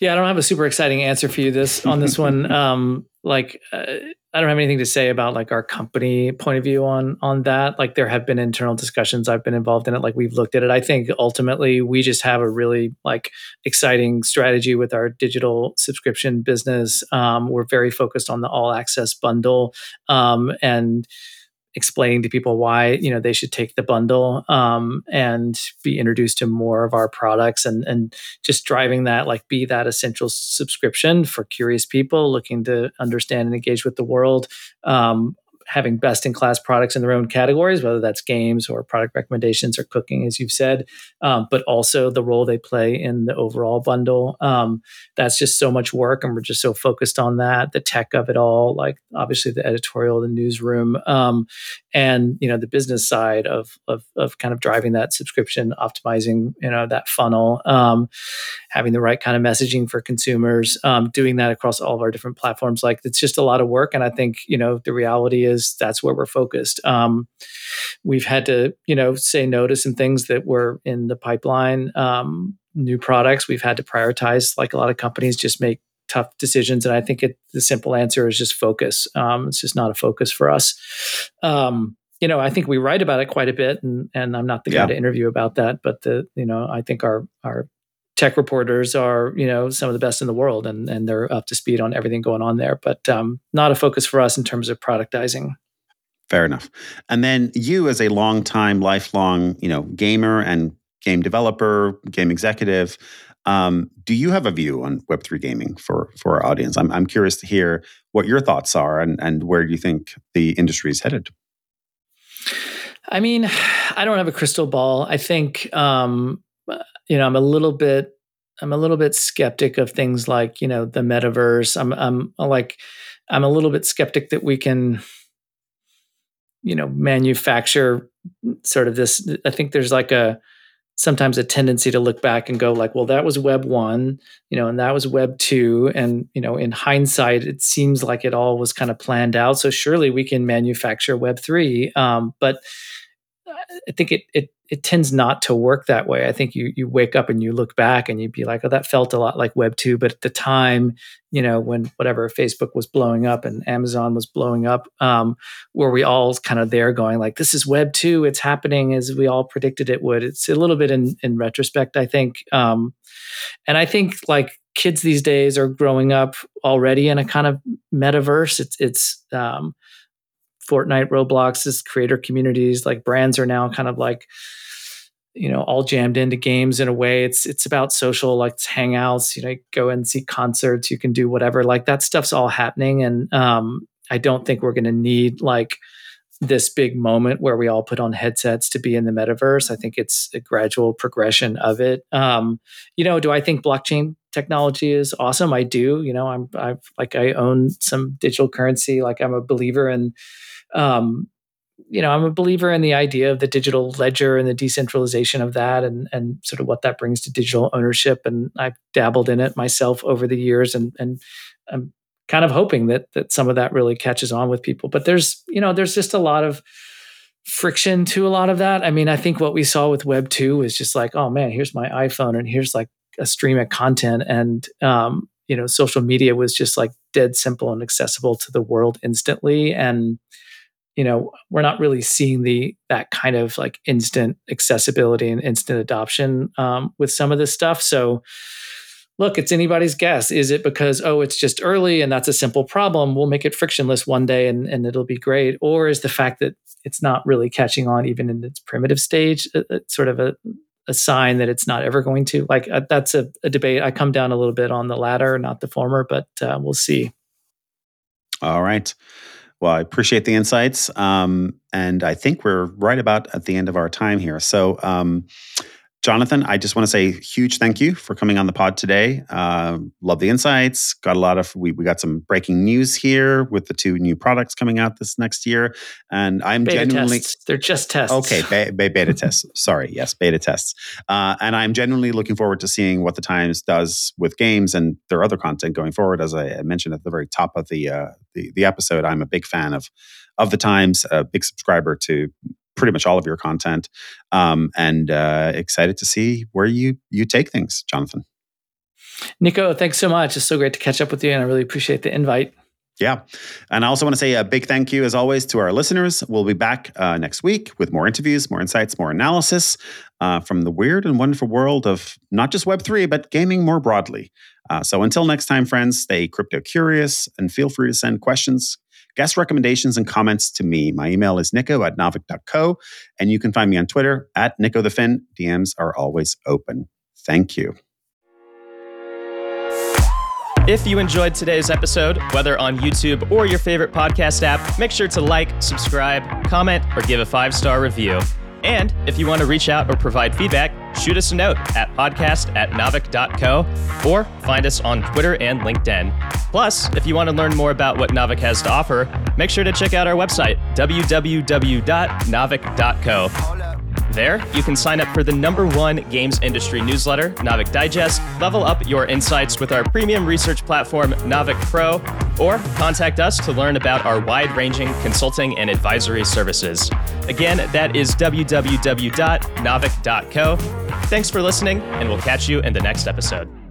Yeah, I don't have a super exciting answer for you this on this one. Um, like, uh, I don't have anything to say about like our company point of view on on that. Like, there have been internal discussions. I've been involved in it. Like, we've looked at it. I think ultimately we just have a really like exciting strategy with our digital subscription business. Um, we're very focused on the all access bundle, um, and explaining to people why, you know, they should take the bundle, um, and be introduced to more of our products, and and just driving that, like, be that essential subscription for curious people looking to understand and engage with the world, um, having best in class products in their own categories, whether that's games or product recommendations or cooking, as you've said, um, but also the role they play in the overall bundle. Um, that's just so much work, and we're just so focused on that, the tech of it all, like obviously the editorial, the newsroom, um, and, you know, the business side of, of, of kind of driving that subscription, optimizing, you know, that funnel, um, having the right kind of messaging for consumers, um, doing that across all of our different platforms. Like, it's just a lot of work. And I think, you know, the reality is, that's where we're focused. Um, we've had to, you know, say no to some things that were in the pipeline, um, new products. We've had to prioritize, like a lot of companies just make tough decisions. And I think it, the simple answer is just focus. Um, it's just not a focus for us. Um, you know, I think we write about it quite a bit, and, and I'm not the yeah. guy to interview about that, but the, you know, I think our, our, tech reporters are, you know, some of the best in the world, and, and they're up to speed on everything going on there, but um, not a focus for us in terms of productizing. Fair enough. And then you, as a long time, lifelong, you know, gamer and game developer, game executive, um, do you have a view on Web three gaming for, for our audience? I'm I'm curious to hear what your thoughts are, and, and where do you think the industry is headed? I mean, I don't have a crystal ball. I think, um, you know, I'm a little bit, I'm a little bit skeptic of things like, you know, the metaverse. I'm, I'm like, I'm a little bit skeptic that we can, you know, manufacture sort of this, I think there's like a, sometimes a tendency to look back and go like, well, that was web one, you know, and that was web two. And, you know, in hindsight, it seems like it all was kind of planned out. So surely we can manufacture web three. Um, but I think it, it, it tends not to work that way. I think you, you wake up and you look back and you'd be like, oh, that felt a lot like web two. But at the time, you know, when whatever Facebook was blowing up and Amazon was blowing up, um, were we all kind of there going like, this is web two, it's happening as we all predicted it would. It's a little bit in, in retrospect, I think. Um, and I think like kids these days are growing up already in a kind of metaverse. It's, it's, um, Fortnite, Roblox, is creator communities, like brands are now kind of like, you know, all jammed into games in a way. It's it's about social, like it's hangouts, you know, you go and see concerts, you can do whatever, like that stuff's all happening. And um, I don't think we're going to need like this big moment where we all put on headsets to be in the metaverse. I think it's a gradual progression of it. Um, you know, do I think blockchain technology is awesome? I do. You know, I'm I've like I own some digital currency. Like I'm a believer in. Um, you know, I'm a believer in the idea of the digital ledger and the decentralization of that and and sort of what that brings to digital ownership. And I've dabbled in it myself over the years. And and I'm kind of hoping that that some of that really catches on with people. But there's, you know, there's just a lot of friction to a lot of that. I mean, I think what we saw with Web two is just like, oh man, here's my iPhone and here's like a stream of content. And, um, you know, social media was just like dead simple and accessible to the world instantly. And, you know, we're not really seeing the that kind of like instant accessibility and instant adoption um, with some of this stuff. So look, it's anybody's guess. Is it because, oh, it's just early and that's a simple problem? We'll make it frictionless one day and, and it'll be great. Or is the fact that it's not really catching on even in its primitive stage a, a, sort of a, a sign that it's not ever going to? Like uh, that's a, a debate. I come down a little bit on the latter, not the former, but uh, we'll see. All right. Well, I appreciate the insights. Um, and I think we're right about at the end of our time here. So, um, Jonathan, I just want to say huge thank you for coming on the pod today. Uh, love the insights. Got a lot of, we, we got some breaking news here with the two new products coming out this next year. And I'm beta genuinely... tests. They're just tests. Okay, be, be, beta tests. Sorry, yes, beta tests. Uh, and I'm genuinely looking forward to seeing what the Times does with games and their other content going forward. As I mentioned at the very top of the uh, the, the episode, I'm a big fan of, of the Times, a big subscriber to pretty much all of your content, um, and uh, excited to see where you you take things, Jonathan. Niko, thanks so much. It's so great to catch up with you, and I really appreciate the invite. Yeah, and I also want to say a big thank you, as always, to our listeners. We'll be back uh, next week with more interviews, more insights, more analysis uh, from the weird and wonderful world of not just Web three, but gaming more broadly. Uh, so until next time, friends, stay crypto curious and feel free to send questions, guest recommendations, and comments to me. My email is niko at naavik dot co, and you can find me on Twitter at nikotthefin. D Ms are always open. Thank you. If you enjoyed today's episode, whether on YouTube or your favorite podcast app, make sure to like, subscribe, comment, or give a five-star review. And if you want to reach out or provide feedback, shoot us a note at podcast at naavik dot co or find us on Twitter and LinkedIn. Plus, if you want to learn more about what Naavik has to offer, make sure to check out our website, w w w dot naavik dot co. There, you can sign up for the number one games industry newsletter, Naavik Digest, level up your insights with our premium research platform, Naavik Pro, or contact us to learn about our wide-ranging consulting and advisory services. Again, that is w w w dot naavik dot co. Thanks for listening, and we'll catch you in the next episode.